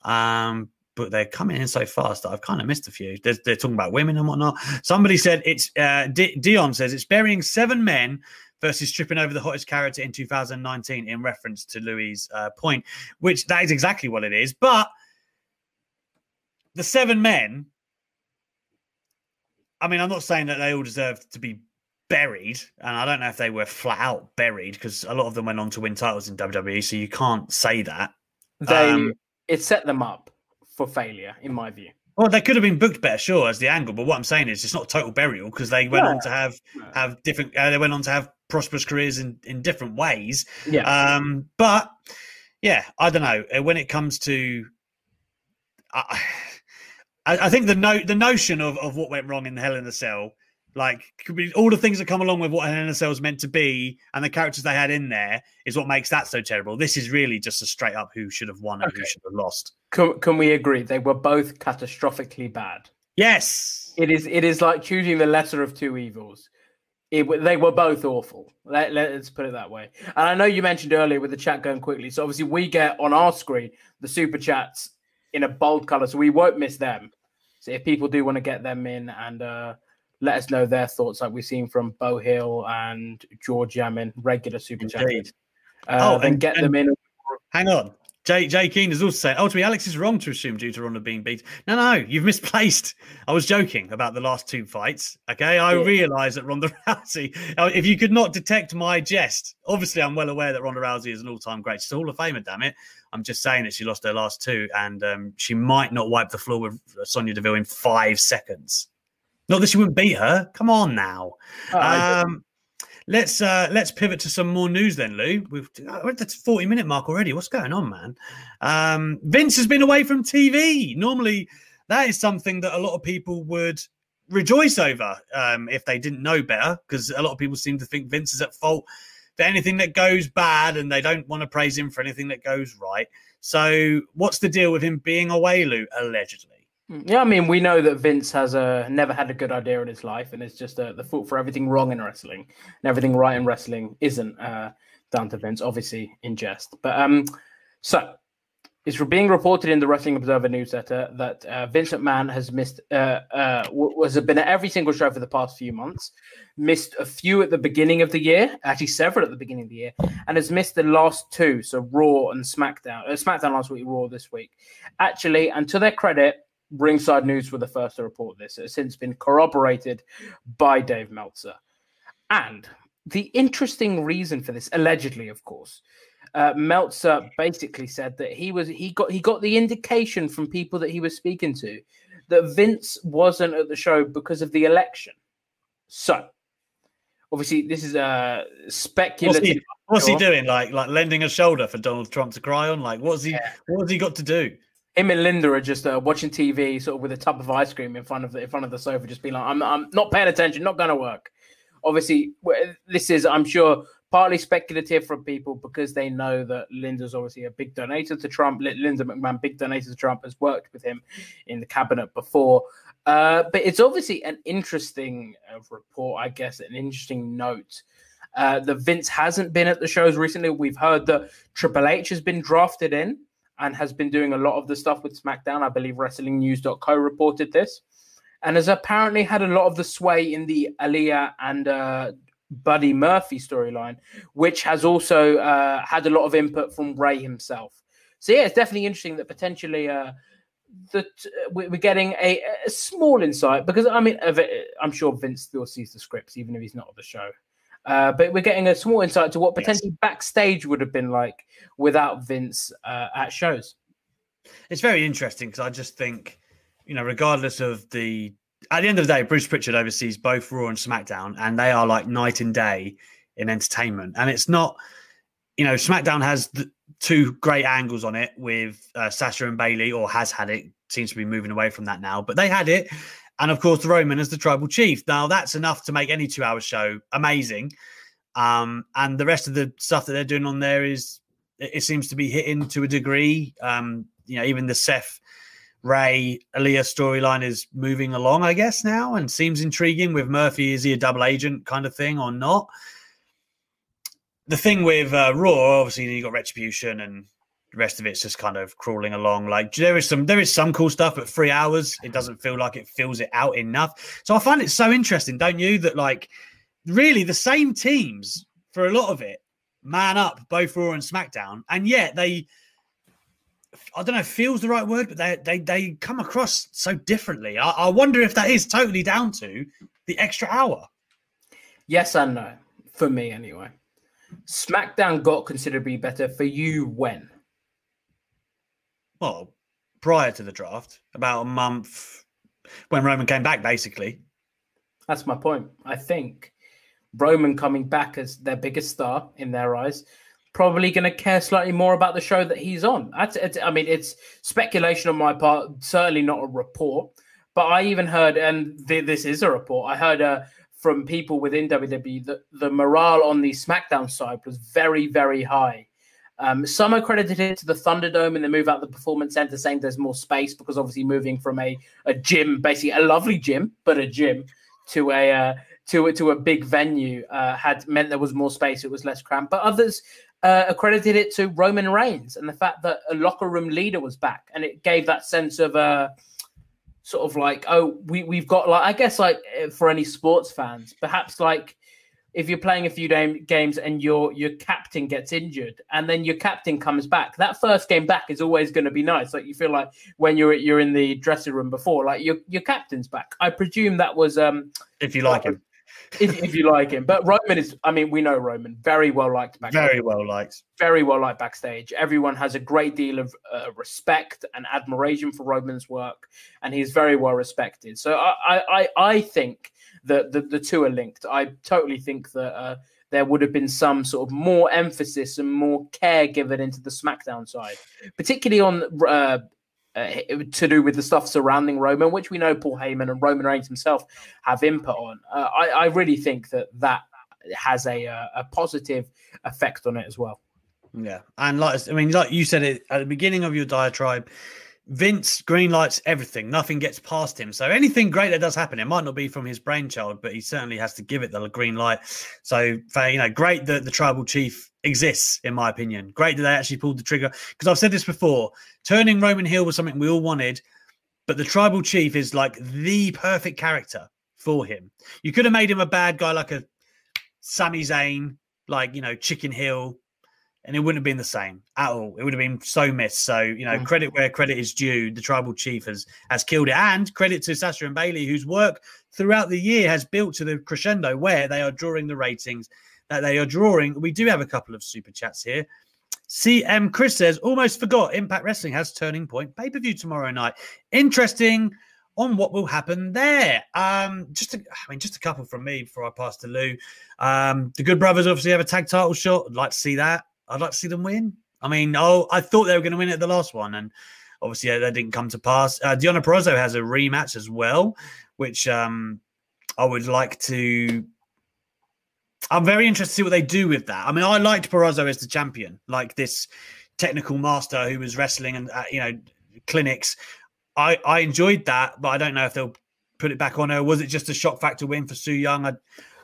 Um, But they're coming in so fast that I've kind of missed a few. They're, they're talking about women and whatnot. Somebody said it's uh, D- Dion says it's burying seven men versus tripping over the hottest character in two thousand nineteen in reference to Louis' uh, point, which that is exactly what it is. But the seven men, I mean, I'm not saying that they all deserve to be buried, and I don't know if they were flat out buried because a lot of them went on to win titles in W W E, so you can't say that. They um, it set them up. For failure, in my view. Well, they could have been booked better, sure, as the angle. But what I'm saying is, it's not total burial because they went yeah. on to have have different. Uh, they went on to have prosperous careers in, in different ways. Yeah. Um. But yeah, I don't know. When it comes to, I, I think the no the notion of, of what went wrong in the Hell in a Cell, like all the things that come along with what Hell in a Cell is meant to be, and the characters they had in there is what makes that so terrible. This is really just a straight up who should have won and okay. who should have lost. Can, can we agree they were both catastrophically bad? Yes, it is. It is like choosing the lesser of two evils. It, they were both awful. Let, let's put it that way. And I know you mentioned earlier with the chat going quickly. So obviously we get on our screen the super chats in a bold color, so we won't miss them. So if people do want to get them in and uh, let us know their thoughts, like we've seen from Bo Hill and George Yamin, regular super chats, uh, oh, and get and, them in. Hang on. Jay, Jay Keane has also said, ultimately, Alex is wrong to assume due to Ronda being beat. No, no, you've misplaced. I was joking about the last two fights, okay? I yeah. realise that Ronda Rousey, if you could not detect my jest, obviously I'm well aware that Ronda Rousey is an all-time great. She's a Hall of Famer, damn it. I'm just saying that she lost her last two, and um, she might not wipe the floor with Sonya Deville in five seconds. Not that she wouldn't beat her. Come on now. Oh, um, Let's uh, let's pivot to some more news then, Lou. We've we're at the forty minute mark already. What's going on, man? Um, Vince has been away from T V. Normally, that is something that a lot of people would rejoice over um, if they didn't know better, because a lot of people seem to think Vince is at fault for anything that goes bad and they don't want to praise him for anything that goes right. So what's the deal with him being a Wailoo, allegedly? Yeah, I mean, we know that Vince has uh, never had a good idea in his life, and it's just uh, the fault for everything wrong in wrestling, and everything right in wrestling isn't uh, down to Vince, obviously in jest. But um, so it's being reported in the Wrestling Observer newsletter that uh, Vince McMahon has missed, uh, uh, w- was been at every single show for the past few months, missed a few at the beginning of the year, actually several at the beginning of the year, and has missed the last two, so Raw and SmackDown, uh, SmackDown last week, Raw this week. Actually, and to their credit, Ringside News were the first to report this. It has since been corroborated by Dave Meltzer. And the interesting reason for this, allegedly, of course, uh, Meltzer basically said that he was he got he got the indication from people that he was speaking to that Vince wasn't at the show because of the election. So, obviously, this is a speculative. What's he, what's he doing? Like like lending a shoulder for Donald Trump to cry on? Like what's he yeah. what's he got to do? Him and Linda are just uh, watching T V, sort of with a tub of ice cream in front of the in front of the sofa, just being like, "I'm I'm not paying attention, not going to work." Obviously, this is, I'm sure, partly speculative from people because they know that Linda's obviously a big donator to Trump. Linda McMahon, big donator to Trump, has worked with him in the cabinet before. Uh, but it's obviously an interesting uh, report, I guess, an interesting note. Uh, that Vince hasn't been at the shows recently. We've heard that Triple H has been drafted in and has been doing a lot of the stuff with SmackDown. I believe Wrestling News dot co reported this, and has apparently had a lot of the sway in the Aliyah and uh, Buddy Murphy storyline, which has also uh, had a lot of input from Ray himself. So yeah, it's definitely interesting that potentially uh, that we're getting a, a small insight, because I mean, I'm sure Vince still sees the scripts, even if he's not at the show. Uh, but we're getting a small insight to what potentially yes. backstage would have been like without Vince uh, at shows. It's very interesting because I just think, you know, regardless of the... At the end of the day, Bruce Pritchard oversees both Raw and SmackDown, and they are like night and day in entertainment. And it's not... You know, SmackDown has the two great angles on it with uh, Sasha and Bayley, or has had it, seems to be moving away from that now, but they had it. And, of course, the Roman as the tribal chief. Now, that's enough to make any two-hour show amazing. Um, and the rest of the stuff that they're doing on there is, it seems to be hitting to a degree. Um, you know, even the Seth, Ray, Aliyah storyline is moving along, I guess, now, and seems intriguing with Murphy. Is he a double agent kind of thing or not? The thing with uh, Raw, obviously, you've got Retribution and... The rest of it's just kind of crawling along. Like there is some, there is some cool stuff, but three hours, it doesn't feel like it fills it out enough. So I find it so interesting, don't you? That like really the same teams for a lot of it, man up, both Raw and SmackDown, and yet they, I don't know, feels the right word, but they they they come across so differently. I, I wonder if that is totally down to the extra hour. Yes and no, for me anyway. SmackDown got considerably better for you when. Well, prior to the draft, about a month when Roman came back, basically. That's my point. I think Roman coming back as their biggest star in their eyes, probably going to care slightly more about the show that he's on. That's, it's, I mean, it's speculation on my part, certainly not a report. But I even heard, and th- this is a report, I heard uh, from people within W W E that the morale on the SmackDown side was very, very high. Um, some accredited it to the Thunderdome and the move out the Performance Center, saying there's more space because obviously moving from a, a gym, basically a lovely gym, but a gym to a uh, to to a big venue uh, had meant there was more space. It was less cramped. But others uh, accredited it to Roman Reigns and the fact that a locker room leader was back, and it gave that sense of uh, sort of like, oh, we we've got like I guess like for any sports fans, perhaps like. If you're playing a few game, games and your your captain gets injured and then your captain comes back, that first game back is always going to be nice. Like you feel like when you're you're in the dressing room before, like your your captain's back. I presume that was um, if you like him, if, if you like him. But Roman is, I mean, we know Roman very well liked backstage. Very well liked. Very well liked backstage. Everyone has a great deal of uh, respect and admiration for Roman's work, and he's very well respected. So I I I think. The, the the two are linked. I totally think that uh, there would have been some sort of more emphasis and more care given into the SmackDown side, particularly on uh, uh, to do with the stuff surrounding Roman, which we know Paul Heyman and Roman Reigns himself have input on. Uh, I, I really think that that has a, a positive effect on it as well. Yeah. And like, I mean, like you said it at the beginning of your diatribe, Vince greenlights everything. Nothing gets past him. So anything great that does happen, it might not be from his brainchild, but he certainly has to give it the green light. So, you know, great that the tribal chief exists, in my opinion. Great that they actually pulled the trigger. Because I've said this before, turning Roman heel was something we all wanted, but the tribal chief is like the perfect character for him. You could have made him a bad guy like a Sami Zayn, like, you know, Chicken Hill, and it wouldn't have been the same at all. It would have been so missed. So, you know, credit where credit is due. The tribal chief has has killed it. And credit to Sasha and Bayley, whose work throughout the year has built to the crescendo where they are drawing the ratings that they are drawing. We do have a couple of super chats here. C M Chris says, almost forgot Impact Wrestling has Turning Point pay-per-view tomorrow night. Interesting on what will happen there. Um, just, a, I mean, just a couple from me before I pass to Lou. Um, the Good Brothers obviously have a tag title shot. I'd like to see that. I'd like to see them win. I mean, oh, I thought they were going to win at the last one, and obviously that didn't come to pass. Uh, Deonna Purrazzo has a rematch as well, which um, I would like to... I'm very interested to see what they do with that. I mean, I liked Purrazzo as the champion, like this technical master who was wrestling and uh, you know, clinics. I, I enjoyed that, but I don't know if they'll put it back on her. Was it just a shock factor win for Su Yung? I,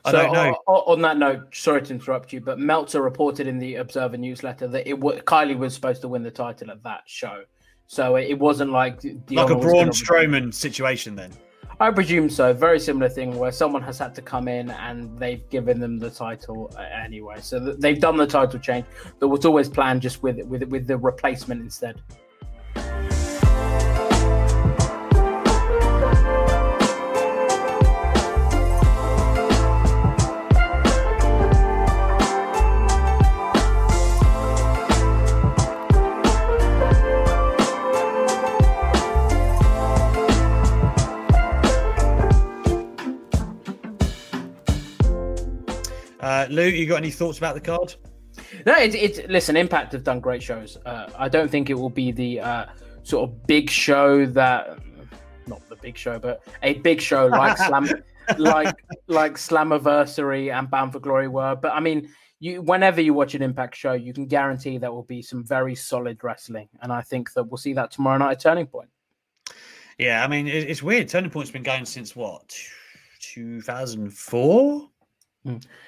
I so, don't know. Uh, on that note, sorry to interrupt you, but Meltzer reported in the Observer newsletter that it w- Kylie was supposed to win the title at that show. So it wasn't like... Deonna like a Braun Strowman situation then? I presume so. Very similar thing where someone has had to come in and they've given them the title anyway. So they've done the title change that was always planned, just with with with the replacement instead. Uh, Lou, you got any thoughts about the card? No, it's, it's listen, Impact have done great shows. Uh, I don't think it will be the uh, sort of big show that, not the big show, but a big show like Slam, like like Slammiversary and Bound for Glory were. But I mean, you whenever you watch an Impact show, you can guarantee there will be some very solid wrestling, and I think that we'll see that tomorrow night at Turning Point. Yeah, I mean, it, it's weird. Turning Point's been going since what, two thousand four?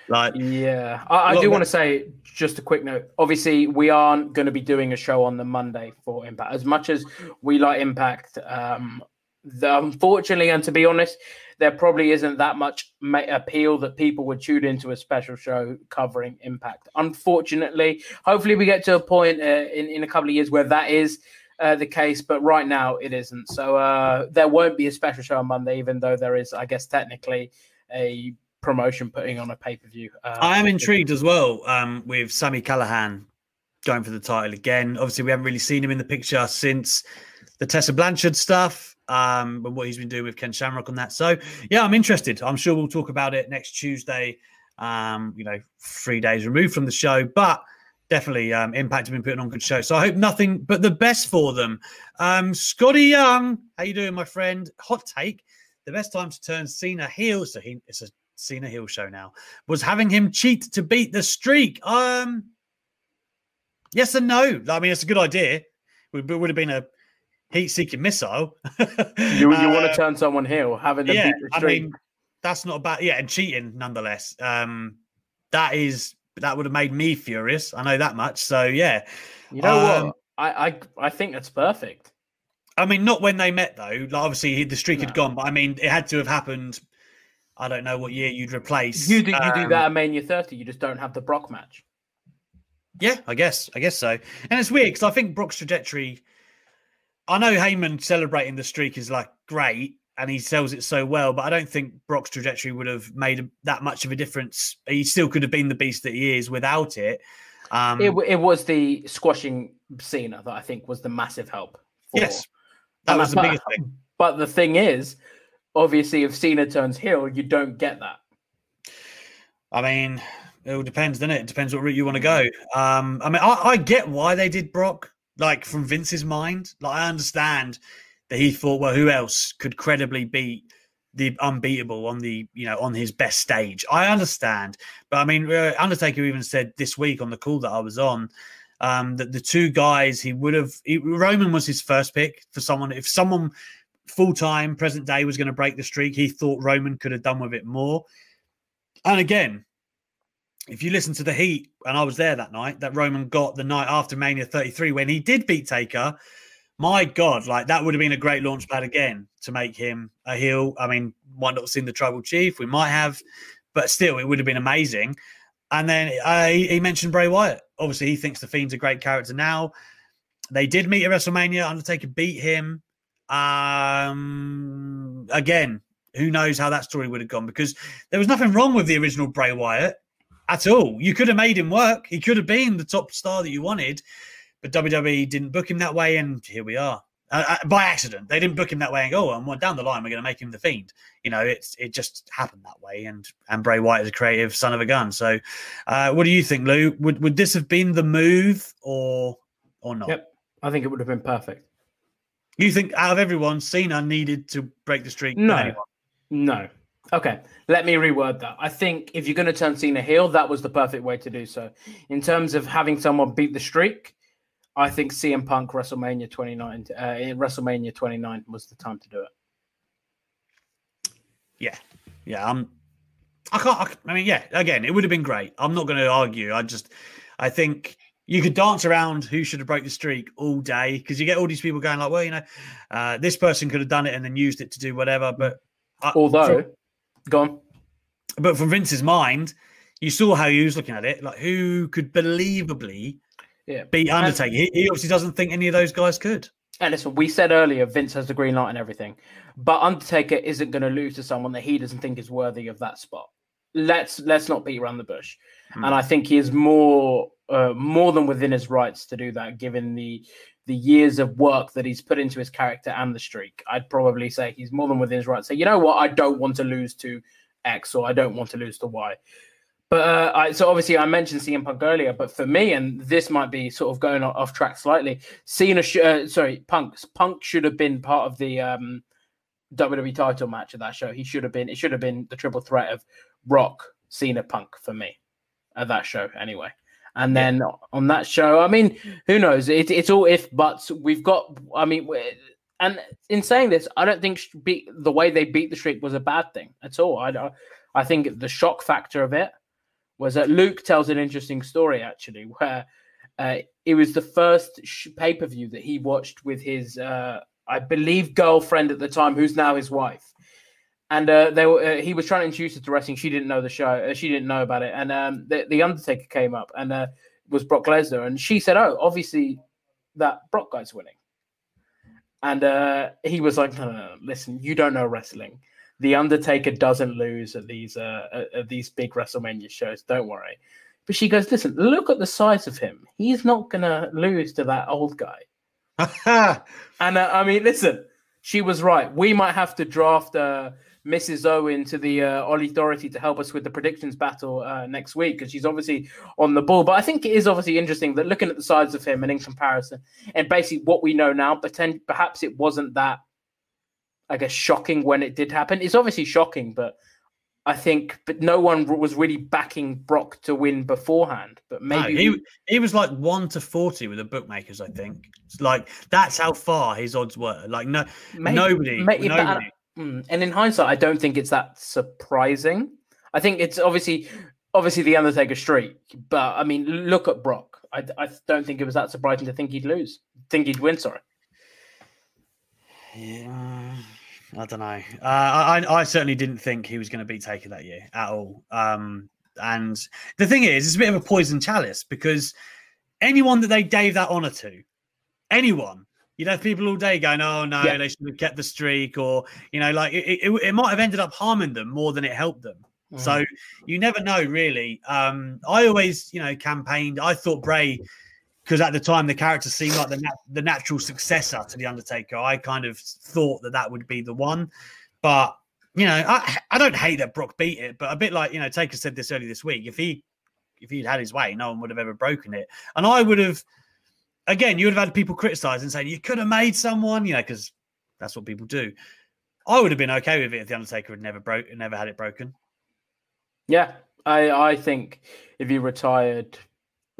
Like, yeah, I, I do want to say just a quick note. Obviously, we aren't going to be doing a show on the Monday for Impact. As much as we like Impact, um, the, unfortunately, and to be honest, there probably isn't that much ma- appeal that people would tune into a special show covering Impact. Unfortunately, hopefully, we get to a point uh, in in a couple of years where that is uh, the case, but right now it isn't. So uh, there won't be a special show on Monday, even though there is, I guess, technically a promotion putting on a pay-per-view. Uh, I am intrigued as well um, with Sami Callihan going for the title again. Obviously, we haven't really seen him in the picture since the Tessa Blanchard stuff, um, but what he's been doing with Ken Shamrock on that. So, yeah, I'm interested. I'm sure we'll talk about it next Tuesday, um, you know, three days removed from the show, but definitely um, Impact have been putting on good shows. So I hope nothing but the best for them. Um, Scotty Young, how you doing, my friend? Hot take. The best time to turn Cena heel. So he, it's a Cena heel show now, was having him cheat to beat the streak. Um, yes and no. I mean, it's a good idea. It would have been a heat-seeking missile. you you uh, want to turn someone heel, having them yeah, beat the streak. I mean, that's not bad. Yeah, and cheating, nonetheless. Um, that is that would have made me furious. I know that much. So, yeah. You know um, what? I, I I think that's perfect. I mean, not when they met, though. Like, obviously, the streak no. had gone, but I mean, it had to have happened... I don't know what year you'd replace. You do, you um, do that at Mania thirty. You just don't have the Brock match. Yeah, I guess. I guess so. And it's weird because I think Brock's trajectory... I know Heyman celebrating the streak is like great and he sells it so well, but I don't think Brock's trajectory would have made that much of a difference. He still could have been the beast that he is without it. Um, it, it was the squashing Cena that I think was the massive help. For, yes, that was the biggest but, thing. But the thing is... Obviously, if Cena turns heel, you don't get that. I mean, it all depends, doesn't it? It depends what route you want to go. Um, I mean, I, I get why they did Brock. like from Vince's mind. Like, I understand that he thought, well, who else could credibly beat the unbeatable on the, you know, on his best stage? I understand. But I mean, Undertaker even said this week on the call that I was on, um, that the two guys he would have, he, Roman was his first pick for someone. If someone full-time present day was going to break the streak, he thought Roman could have done with it more. And again, if you listen to the heat, and I was there that night, that Roman got the night after Mania thirty-three when he did beat Taker, my God, like that would have been a great launch pad again to make him a heel. I mean, might not have seen the Tribal Chief. We might have, but still, it would have been amazing. And then uh, he, he mentioned Bray Wyatt. Obviously, he thinks The Fiend's a great character now. They did meet at WrestleMania. Undertaker beat him. Um, again, who knows how that story would have gone, because there was nothing wrong with the original Bray Wyatt at all. You could have made him work. He could have been the top star that you wanted, but W W E didn't book him that way, and here we are. Uh, by accident, they didn't book him that way and go, oh, and down the line, we're going to make him the Fiend. You know, it's it just happened that way, and and Bray Wyatt is a creative son of a gun. So uh, what do you think, Lou? Would would this have been the move or or not? Yep, I think it would have been perfect. You think out of everyone, Cena needed to break the streak? No, no. Okay, let me reword that. I think if you're going to turn Cena heel, that was the perfect way to do so. In terms of having someone beat the streak, I think C M Punk WrestleMania twenty-nine, uh, WrestleMania twenty-nine was the time to do it. Yeah, yeah. Um, I can't. I mean, yeah. Again, it would have been great. I'm not going to argue. I just, I think you could dance around who should have broke the streak all day, because you get all these people going like, well, you know, uh, this person could have done it and then used it to do whatever. But I, although, from, gone. But from Vince's mind, you saw how he was looking at it. Like, who could believably? Yeah, beat Undertaker. He, he obviously doesn't think any of those guys could. And listen, we said earlier Vince has the green light and everything, but Undertaker isn't going to lose to someone that he doesn't think is worthy of that spot. Let's let's not beat around the bush. Hmm. And I think he is more uh, more than within his rights to do that, given the the years of work that he's put into his character and the streak. I'd probably say he's more than within his rights to say, you know what, I don't want to lose to X, or I don't want to lose to Y. But uh, I, so obviously I mentioned C M Punk earlier, but for me, and this might be sort of going off track slightly, Cena, sh- uh, sorry, Punk, Punk should have been part of the um, W W E title match of that show. He should have been. It should have been the triple threat of Rock, Cena, Punk for me at that show anyway. And then yeah. on that show, I mean, who knows? It, it's all if buts. We've got. I mean, and in saying this, I don't think be, the way they beat the streak was a bad thing at all. I, I think the shock factor of it was that Luke tells an interesting story, actually, where uh, it was the first sh- pay-per-view that he watched with his, uh, I believe, girlfriend at the time, who's now his wife. And uh, they were, uh, he was trying to introduce her to wrestling. She didn't know the show. Uh, she didn't know about it. And um, the, the Undertaker came up and uh, was Brock Lesnar. And she said, oh, obviously that Brock guy's winning. And uh, he was like, no, no, no, listen, you don't know wrestling. The Undertaker doesn't lose at these uh, at these big WrestleMania shows. Don't worry. But she goes, listen, look at the size of him. He's not going to lose to that old guy. And uh, I mean, listen, she was right. We might have to draft uh, Missus Owen to the uh, Oli Authority to help us with the predictions battle uh, next week, because she's obviously on the ball. But I think it is obviously interesting that looking at the size of him and in comparison and basically what we know now, pretend, perhaps it wasn't that, I guess, shocking when it did happen. It's obviously shocking, but I think but no one was really backing Brock to win beforehand. But maybe no, he, he was like one to forty with the bookmakers, I think. It's like, that's how far his odds were. Like, no, maybe, nobody. Maybe, nobody. But, and in hindsight, I don't think it's that surprising. I think it's obviously, obviously the Undertaker streak, but I mean, look at Brock. I, I don't think it was that surprising to think he'd lose, think he'd win, sorry. Yeah. I don't know. Uh, I I certainly didn't think he was going to beat Taker that year at all. Um, and the thing is, it's a bit of a poison chalice, because anyone that they gave that honor to, anyone, you'd have people all day going, oh, no, yeah. they should have kept the streak, or, you know, like it, it, it might have ended up harming them more than it helped them. Mm. So you never know, really. Um, I always, you know, campaigned. I thought Bray, because at the time, the character seemed like the nat- the natural successor to The Undertaker. I kind of thought that that would be the one. But, you know, I, I don't hate that Brock beat it, but a bit like, you know, Taker said this earlier this week, if, he, if he'd if he had his way, no one would have ever broken it. And I would have, again, you would have had people criticising, saying you could have made someone, you know, because that's what people do. I would have been okay with it if The Undertaker had never broke, never had it broken. Yeah, I, I think if he retired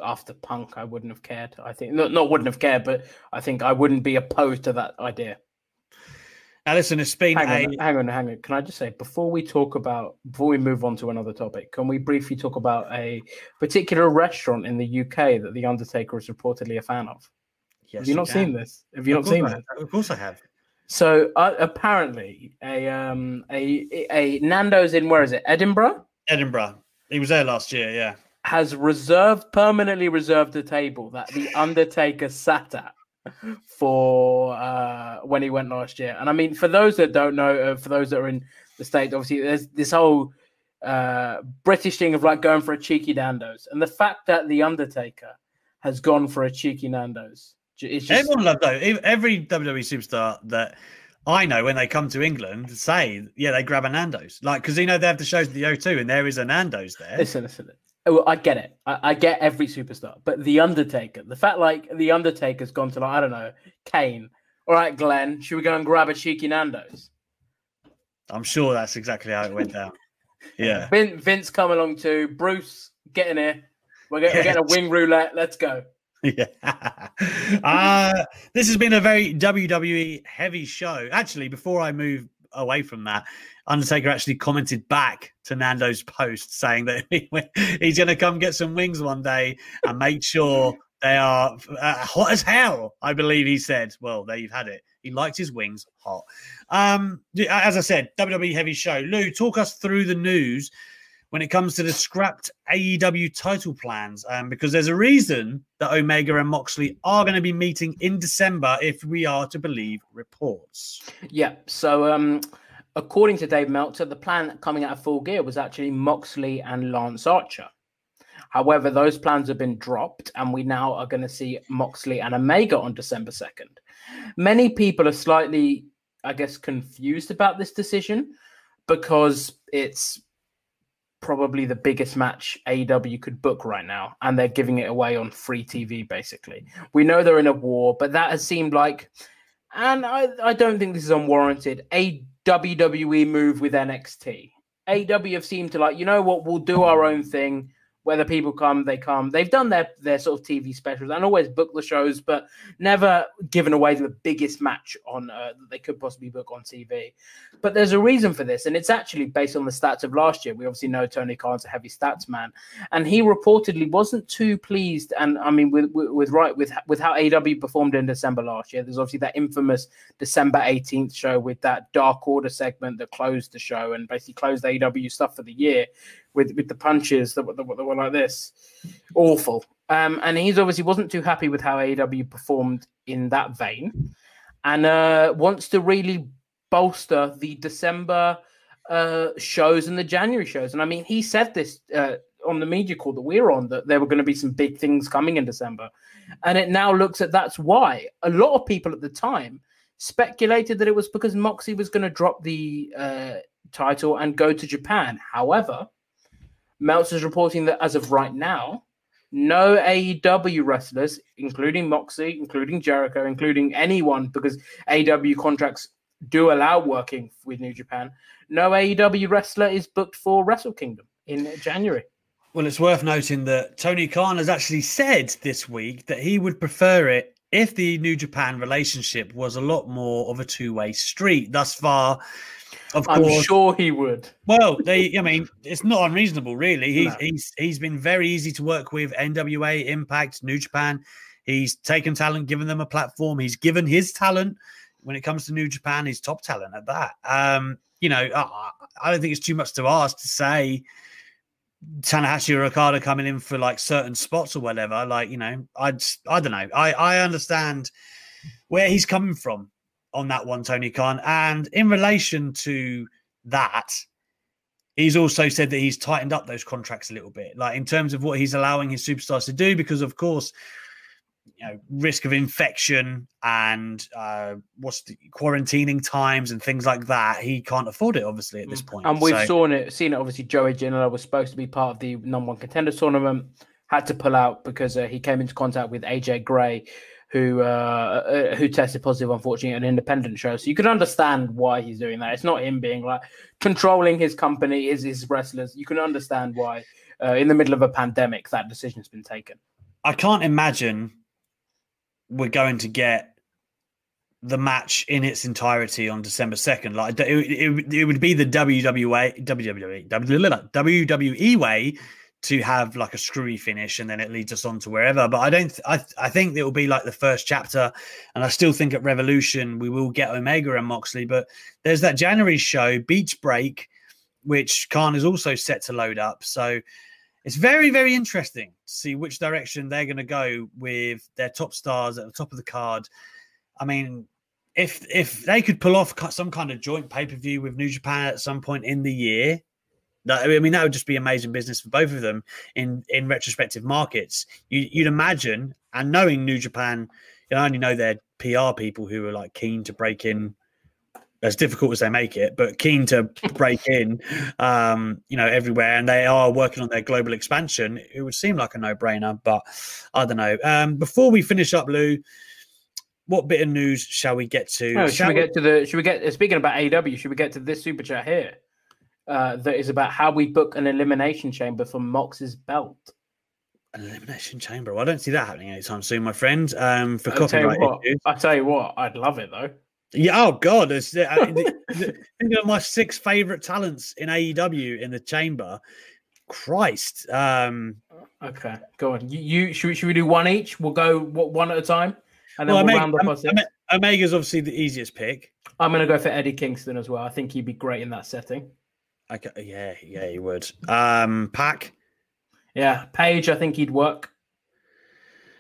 after Punk, I wouldn't have cared. I think not, not wouldn't have cared, but I think I wouldn't be opposed to that idea. Now, listen, it's been hang on, a... hang on, hang on. Can I just say, before we talk about, before we move on to another topic, can we briefly talk about a particular restaurant in the U K that The Undertaker is reportedly a fan of? Yes, have you not seen this? Have you not seen this? Of course I have. So uh, apparently, a um a a Nando's in where is it? Edinburgh. Edinburgh. He was there last year. Yeah, has reserved permanently reserved a table that The Undertaker sat at for uh, when he went last year. And I mean, for those that don't know, uh, for those that are in the States, obviously there's this whole uh, British thing of like going for a cheeky Nando's, and the fact that The Undertaker has gone for a cheeky Nando's. It's just... Everyone loved that. Every W W E superstar that I know, when they come to England, say, yeah, they grab a Nando's. Like, because, you know, they have the shows at the O two and there is a Nando's there. Listen, listen. Well, I get it. I, I get every superstar. But The Undertaker, the fact, like, The Undertaker's gone to, like, I don't know, Kane. All right, Glenn, should we go and grab a cheeky Nando's? I'm sure that's exactly how it went down. Yeah. Vin, Vince come along too. Bruce, get in here. We're getting, yes. We're getting a wing roulette. Let's go. Yeah. Uh, this has been a very W W E heavy show. Actually, before I move away from that, Undertaker actually commented back to Nando's post saying that he, he's going to come get some wings one day and make sure they are uh, hot as hell, I believe he said. Well, there you've had it. He liked his wings hot. Um, as I said, W W E heavy show. Lou, talk us through the news when it comes to the scrapped A E W title plans, um, because there's a reason that Omega and Moxley are going to be meeting in December if we are to believe reports. Yeah, so um, according to Dave Meltzer, the plan coming out of Full Gear was actually Moxley and Lance Archer. However, those plans have been dropped, and we now are going to see Moxley and Omega on December second. Many people are slightly, I guess, confused about this decision because it's probably the biggest match A E W could book right now, and they're giving it away on free T V, basically. We know they're in a war, but that has seemed like, and I, I don't think this is unwarranted, a W W E move with N X T. A E W have seemed to like, you know what, we'll do our own thing. Whether people come, they come. They've done their, their sort of T V specials and always book the shows, but never given away the biggest match on uh, that they could possibly book on T V. But there's a reason for this, and it's actually based on the stats of last year. We obviously know Tony Khan's a heavy stats man, and he reportedly wasn't too pleased. And I mean, with with, with right with with how A E W performed in December last year. There's obviously that infamous December eighteenth show with that Dark Order segment that closed the show and basically closed A E W stuff for the year. With, with the punches that, that, that were like this. Awful. Um, and he's obviously wasn't too happy with how A E W performed in that vein and uh, wants to really bolster the December uh, shows and the January shows. And, I mean, he said this uh, on the media call that we're on, that there were going to be some big things coming in December. And it now looks at that's why. A lot of people at the time speculated that it was because Moxie was going to drop the uh, title and go to Japan. However, Meltzer's reporting that as of right now, no A E W wrestlers, including Moxie, including Jericho, including anyone, because A E W contracts do allow working with New Japan, no A E W wrestler is booked for Wrestle Kingdom in January. Well, it's worth noting that Tony Khan has actually said this week that he would prefer it if the New Japan relationship was a lot more of a two-way street. Thus far, of I'm course, sure he would. Well, they, I mean, it's not unreasonable, really. He's no. he's he's been very easy to work with. N W A, Impact, New Japan. He's taken talent, given them a platform. He's given his talent when it comes to New Japan. He's top talent at that. Um, you know, I, I don't think it's too much to ask to say Tanahashi or Okada coming in for like certain spots or whatever. Like, you know, I'd I don't know. I I understand where he's coming from on that one, Tony Khan. And in relation to that, he's also said that he's tightened up those contracts a little bit, like in terms of what he's allowing his superstars to do, because of course, you know, risk of infection and uh, what's the quarantining times and things like that. He can't afford it, obviously, at this point. And we've so, seen it, seen it. Obviously, Joey Janela was supposed to be part of the number one contender tournament. had to pull out because uh, he came into contact with A J Gray, who uh, uh, who tested positive, unfortunately, at an independent show. So you can understand why he's doing that. It's not him being like controlling his company, his, his wrestlers. You can understand why uh, in the middle of a pandemic that decision's been taken. I can't imagine we're going to get the match in its entirety on December second. Like it, it, it would be the W W E way to have like a screwy finish, and then it leads us on to wherever. But I don't, th- I, th- I think it will be like the first chapter, and I still think at Revolution we will get Omega and Moxley. But there's that January show, Beach Break, which Khan is also set to load up. So it's very, very interesting to see which direction they're going to go with their top stars at the top of the card. I mean, if if they could pull off some kind of joint pay per view with New Japan at some point in the year. I mean, that would just be amazing business for both of them in, in retrospective markets. You, you'd imagine, and knowing New Japan, you know, I only know their P R people who are like keen to break in, as difficult as they make it, but keen to break in, um, you know, everywhere. And they are working on their global expansion. It would seem like a no-brainer, but I don't know. Um, before we finish up, Lou, what bit of news shall we get to? Oh, shall should we get to the? Should we get speaking about A E W? Should we get to this super chat here? Uh, that is about how we book an elimination chamber for Mox's belt. An elimination chamber? Well, I don't see that happening anytime soon, my friend. Um, for copyright issues. I tell you what, I'd love it though. Yeah. Oh God, it's, I, the, the, think of my six favorite talents in A E W in the chamber. Christ. Um, okay, go on. You, you should we, should we do one each? We'll go what, one at a time, and then well, we'll Omega, round up our six. Omega's obviously the easiest pick. I'm going to go for Eddie Kingston as well. I think he'd be great in that setting. Okay, yeah, yeah, he would. Um, Pac? Yeah, Paige, I think he'd work.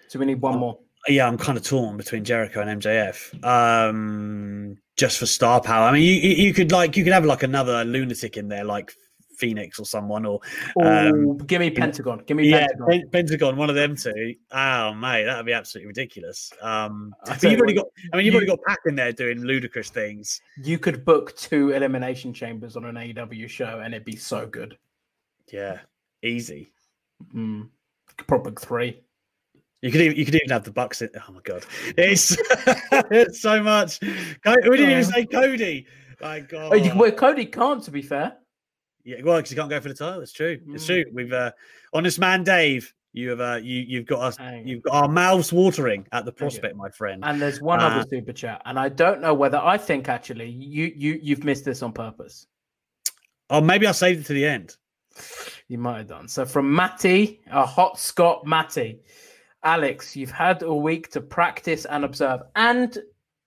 So we need one um, more. Yeah, I'm kind of torn between Jericho and M J F. Um, just for star power. I mean, you you could like you could have like another lunatic in there, like Phoenix or someone, or um, Ooh, give me Pentagon. Give me yeah, Pentagon. Pentagon, one of them two. Oh mate, that would be absolutely ridiculous. Um, but you've already got I mean you've you, already got Pac in there doing ludicrous things. You could book two elimination chambers on an A E W show and it'd be so good. Yeah, easy. Mm, probably three. You could even, you could even have the Bucks in. Oh my god. It's, it's so much. We didn't yeah. even say Cody. My god. Well, Cody can't, to be fair. Yeah, well, because you can't go for the title. It's true. It's true. We've uh, honest man, Dave. You have uh, you you've got us. You've got our mouths watering at the prospect, my friend. And there's one uh, other super chat, and I don't know whether I think actually you you you've missed this on purpose. Oh, maybe I saved it to the end. You might have done. So from Matty, a hot Scot Matty, Alex, you've had a week to practice and observe, and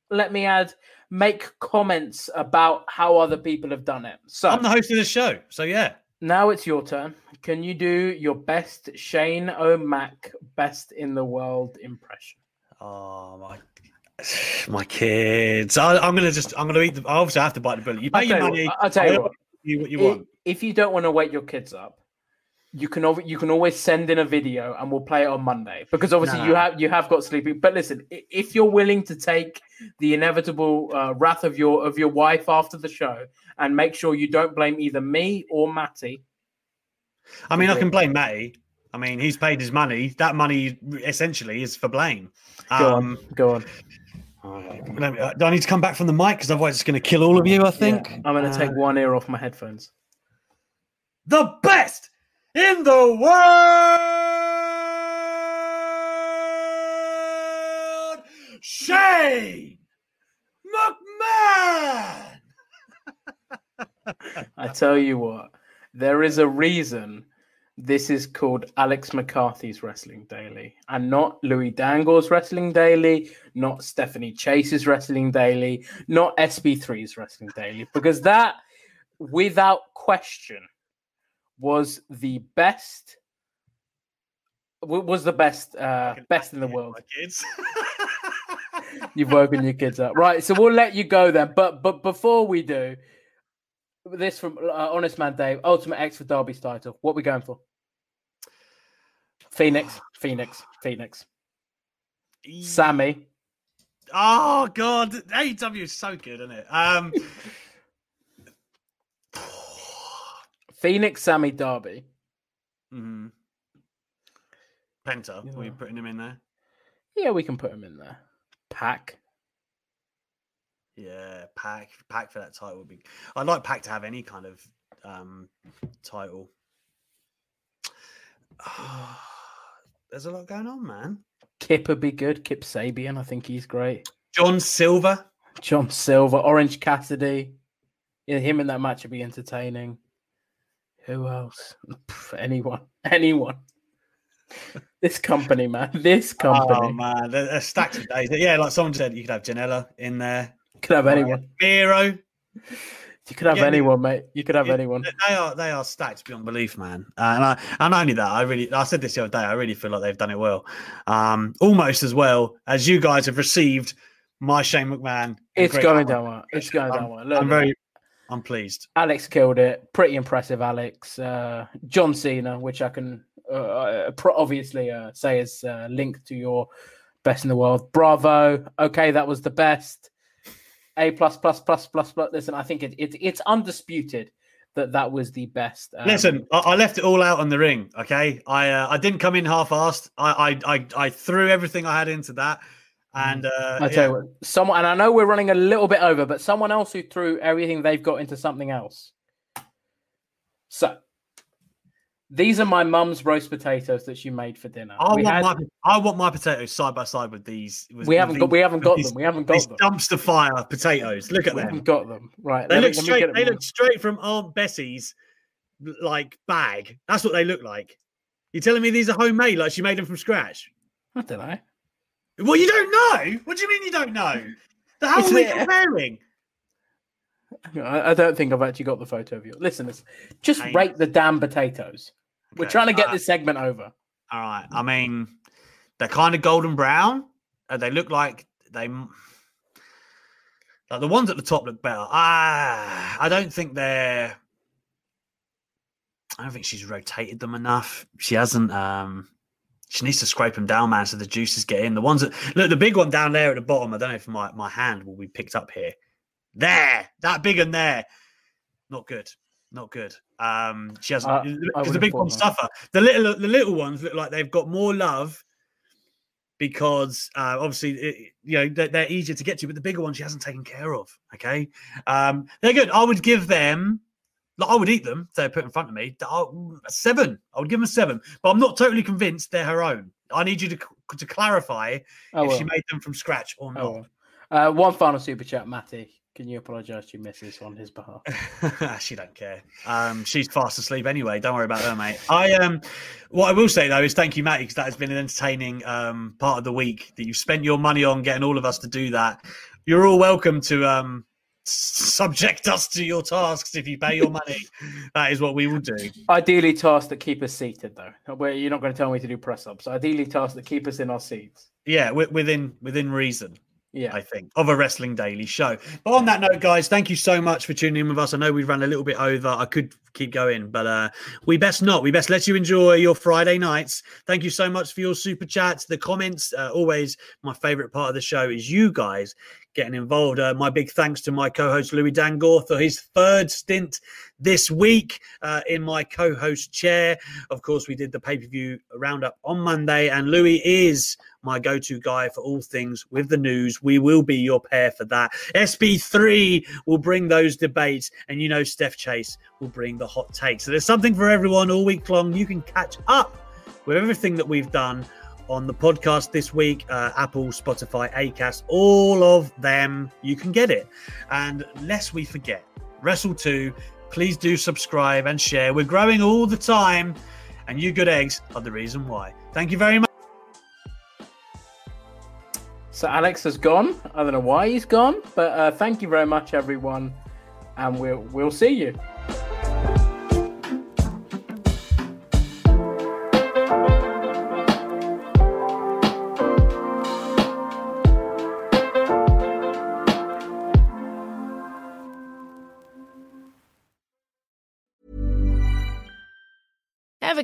let me add, make comments about how other people have done it. So I'm the host of the show, so yeah. Now it's your turn. Can you do your best Shane O'Mac best in the world impression? Oh my, my kids! I, I'm gonna just I'm gonna eat. The, I obviously have to bite the bullet. You pay your money. I'll tell you what. You, what you if, want. If you don't want to wake your kids up, you can you can always send in a video and we'll play it on Monday, because obviously no. you have you have got sleepy. But listen, if you're willing to take the inevitable uh, wrath of your of your wife after the show and make sure you don't blame either me or Matty. I mean, I can blame Matty. I mean, he's paid his money. That money essentially is for blame. Go um, on, go on. Do I need to come back from the mic, because otherwise it's going to kill all of you? I think yeah, I'm going to uh, take one ear off my headphones. The best in the world, Shane McMahon. I tell you what, there is a reason this is called Alex McCarthy's Wrestling Daily and not Louis Dangoor's Wrestling Daily, not Stephanie Chase's Wrestling Daily, not S B three's Wrestling Daily, because that, without question, was the best was the best uh best in the world. Kids. You've woken your kids up, right? So we'll let you go then, but but before we do, this from uh, Honest Man Dave, Ultimate X for Derby's title. What are we going for? Phoenix, Phoenix, Phoenix. Sammy. Oh god, A E W is so good, isn't it? Um Phoenix, Sammy, Darby. Mm-hmm. Penta, yeah. Are you putting him in there? Yeah, we can put him in there. Pac. Yeah, Pac. Pac for that title would be... I'd like Pac to have any kind of um, title. Oh, there's a lot going on, man. Kip would be good. Kip Sabian, I think he's great. John Silver. John Silver. Orange Cassidy. Yeah, him in that match would be entertaining. Who else? Anyone. Anyone. This company, man. This company. Oh, man. There's stacks of days. Yeah, like someone said, you could have Janela in there. You could have anyone. Miro. You could have yeah, anyone, mate. You could have yeah, anyone. They are they are stacked beyond belief, man. Uh, and I and only that, I really I said this the other day. I really feel like they've done it well, um, almost as well as you guys have received my Shane McMahon. It's going down well. It's going down well. Look, I'm very, I'm pleased. Alex killed it. Pretty impressive, Alex. Uh, John Cena, which I can uh, obviously uh, say is uh, linked to your best in the world. Bravo. Okay, that was the best. A plus plus plus plus plus. Listen, I think it, it it's undisputed that that was the best. Um... Listen, I, I left it all out on the ring. Okay, I uh, I didn't come in half-assed. I, I I I threw everything I had into that. And uh, I tell yeah. you what, someone, and I know we're running a little bit over, but someone else who threw everything they've got into something else. So these are my mum's roast potatoes that she made for dinner. I, we want, had, my, I want my potatoes side by side with these. With, we, haven't with got, these we haven't got. We haven't got them. We haven't got these them. Dumpster fire potatoes. Look at we them. We haven't got them. Right. They look, look straight. They right. look straight from Aunt Bessie's like bag. That's what they look like. You're telling me these are homemade? Like she made them from scratch? I don't know. Well, you don't know. What do you mean you don't know? How are we comparing? I don't think I've actually got the photo of you. Listen, just Amen. rate the damn potatoes. Okay. We're trying to get uh, this segment over. All right. I mean, they're kind of golden brown. And they look like they... Like the ones at the top look better. Ah, I don't think they're... I don't think she's rotated them enough. She hasn't... Um... She needs to scrape them down, man, so the juices get in. The ones that look, the big one down there at the bottom. I don't know if my, my hand will be picked up here. There, that big one there. Not good, not good. Um, she hasn't uh, because the big ones that. suffer. The little the little ones look like they've got more love because uh, obviously it, you know they're, they're easier to get to. But the bigger one she hasn't taken care of. Okay, um, they're good. I would give them. Like I would eat them if they're put in front of me. Seven. I would give them a seven. But I'm not totally convinced they're her own. I need you to to clarify oh, if well. she made them from scratch or not. Oh, well. uh, one final super chat, Matty. Can you apologise to your missus on his behalf? She don't care. Um, she's fast asleep anyway. Don't worry about her, mate. I um, what I will say, though, is thank you, Matty, because that has been an entertaining um, part of the week that you've spent your money on getting all of us to do that. You're all welcome to... Um, subject us to your tasks if you pay your money. That is what we will do. Ideally tasks that keep us seated, though. Where you're not going to tell me to do press-ups. Ideally tasks that keep us in our seats. Yeah, within within reason. Yeah, I think, of a Wrestling Daily show. But on that note, guys, thank you so much for tuning in with us. I know we've run a little bit over. I could keep going, but uh, we best not. We best let you enjoy your Friday nights. Thank you so much for your super chats, the comments. Uh, always my favourite part of the show is you guys getting involved. Uh, my big thanks to my co-host, Louis Dangoor, for his third stint this week uh, in my co-host chair. Of course, we did the pay-per-view roundup on Monday, and Louis is my go-to guy for all things with the news. We will be your pair for that. S B three will bring those debates, and you know Steph Chase will bring the hot takes. So there's something for everyone all week long. You can catch up with everything that we've done on the podcast this week, uh, Apple, Spotify, Acast, all of them, you can get it. And lest we forget, Wrestle two, please do subscribe and share. We're growing all the time, and you good eggs are the reason why. Thank you very much. So Alex has gone. I don't know why he's gone, but uh, thank you very much, everyone, and we'll we'll see you. Ever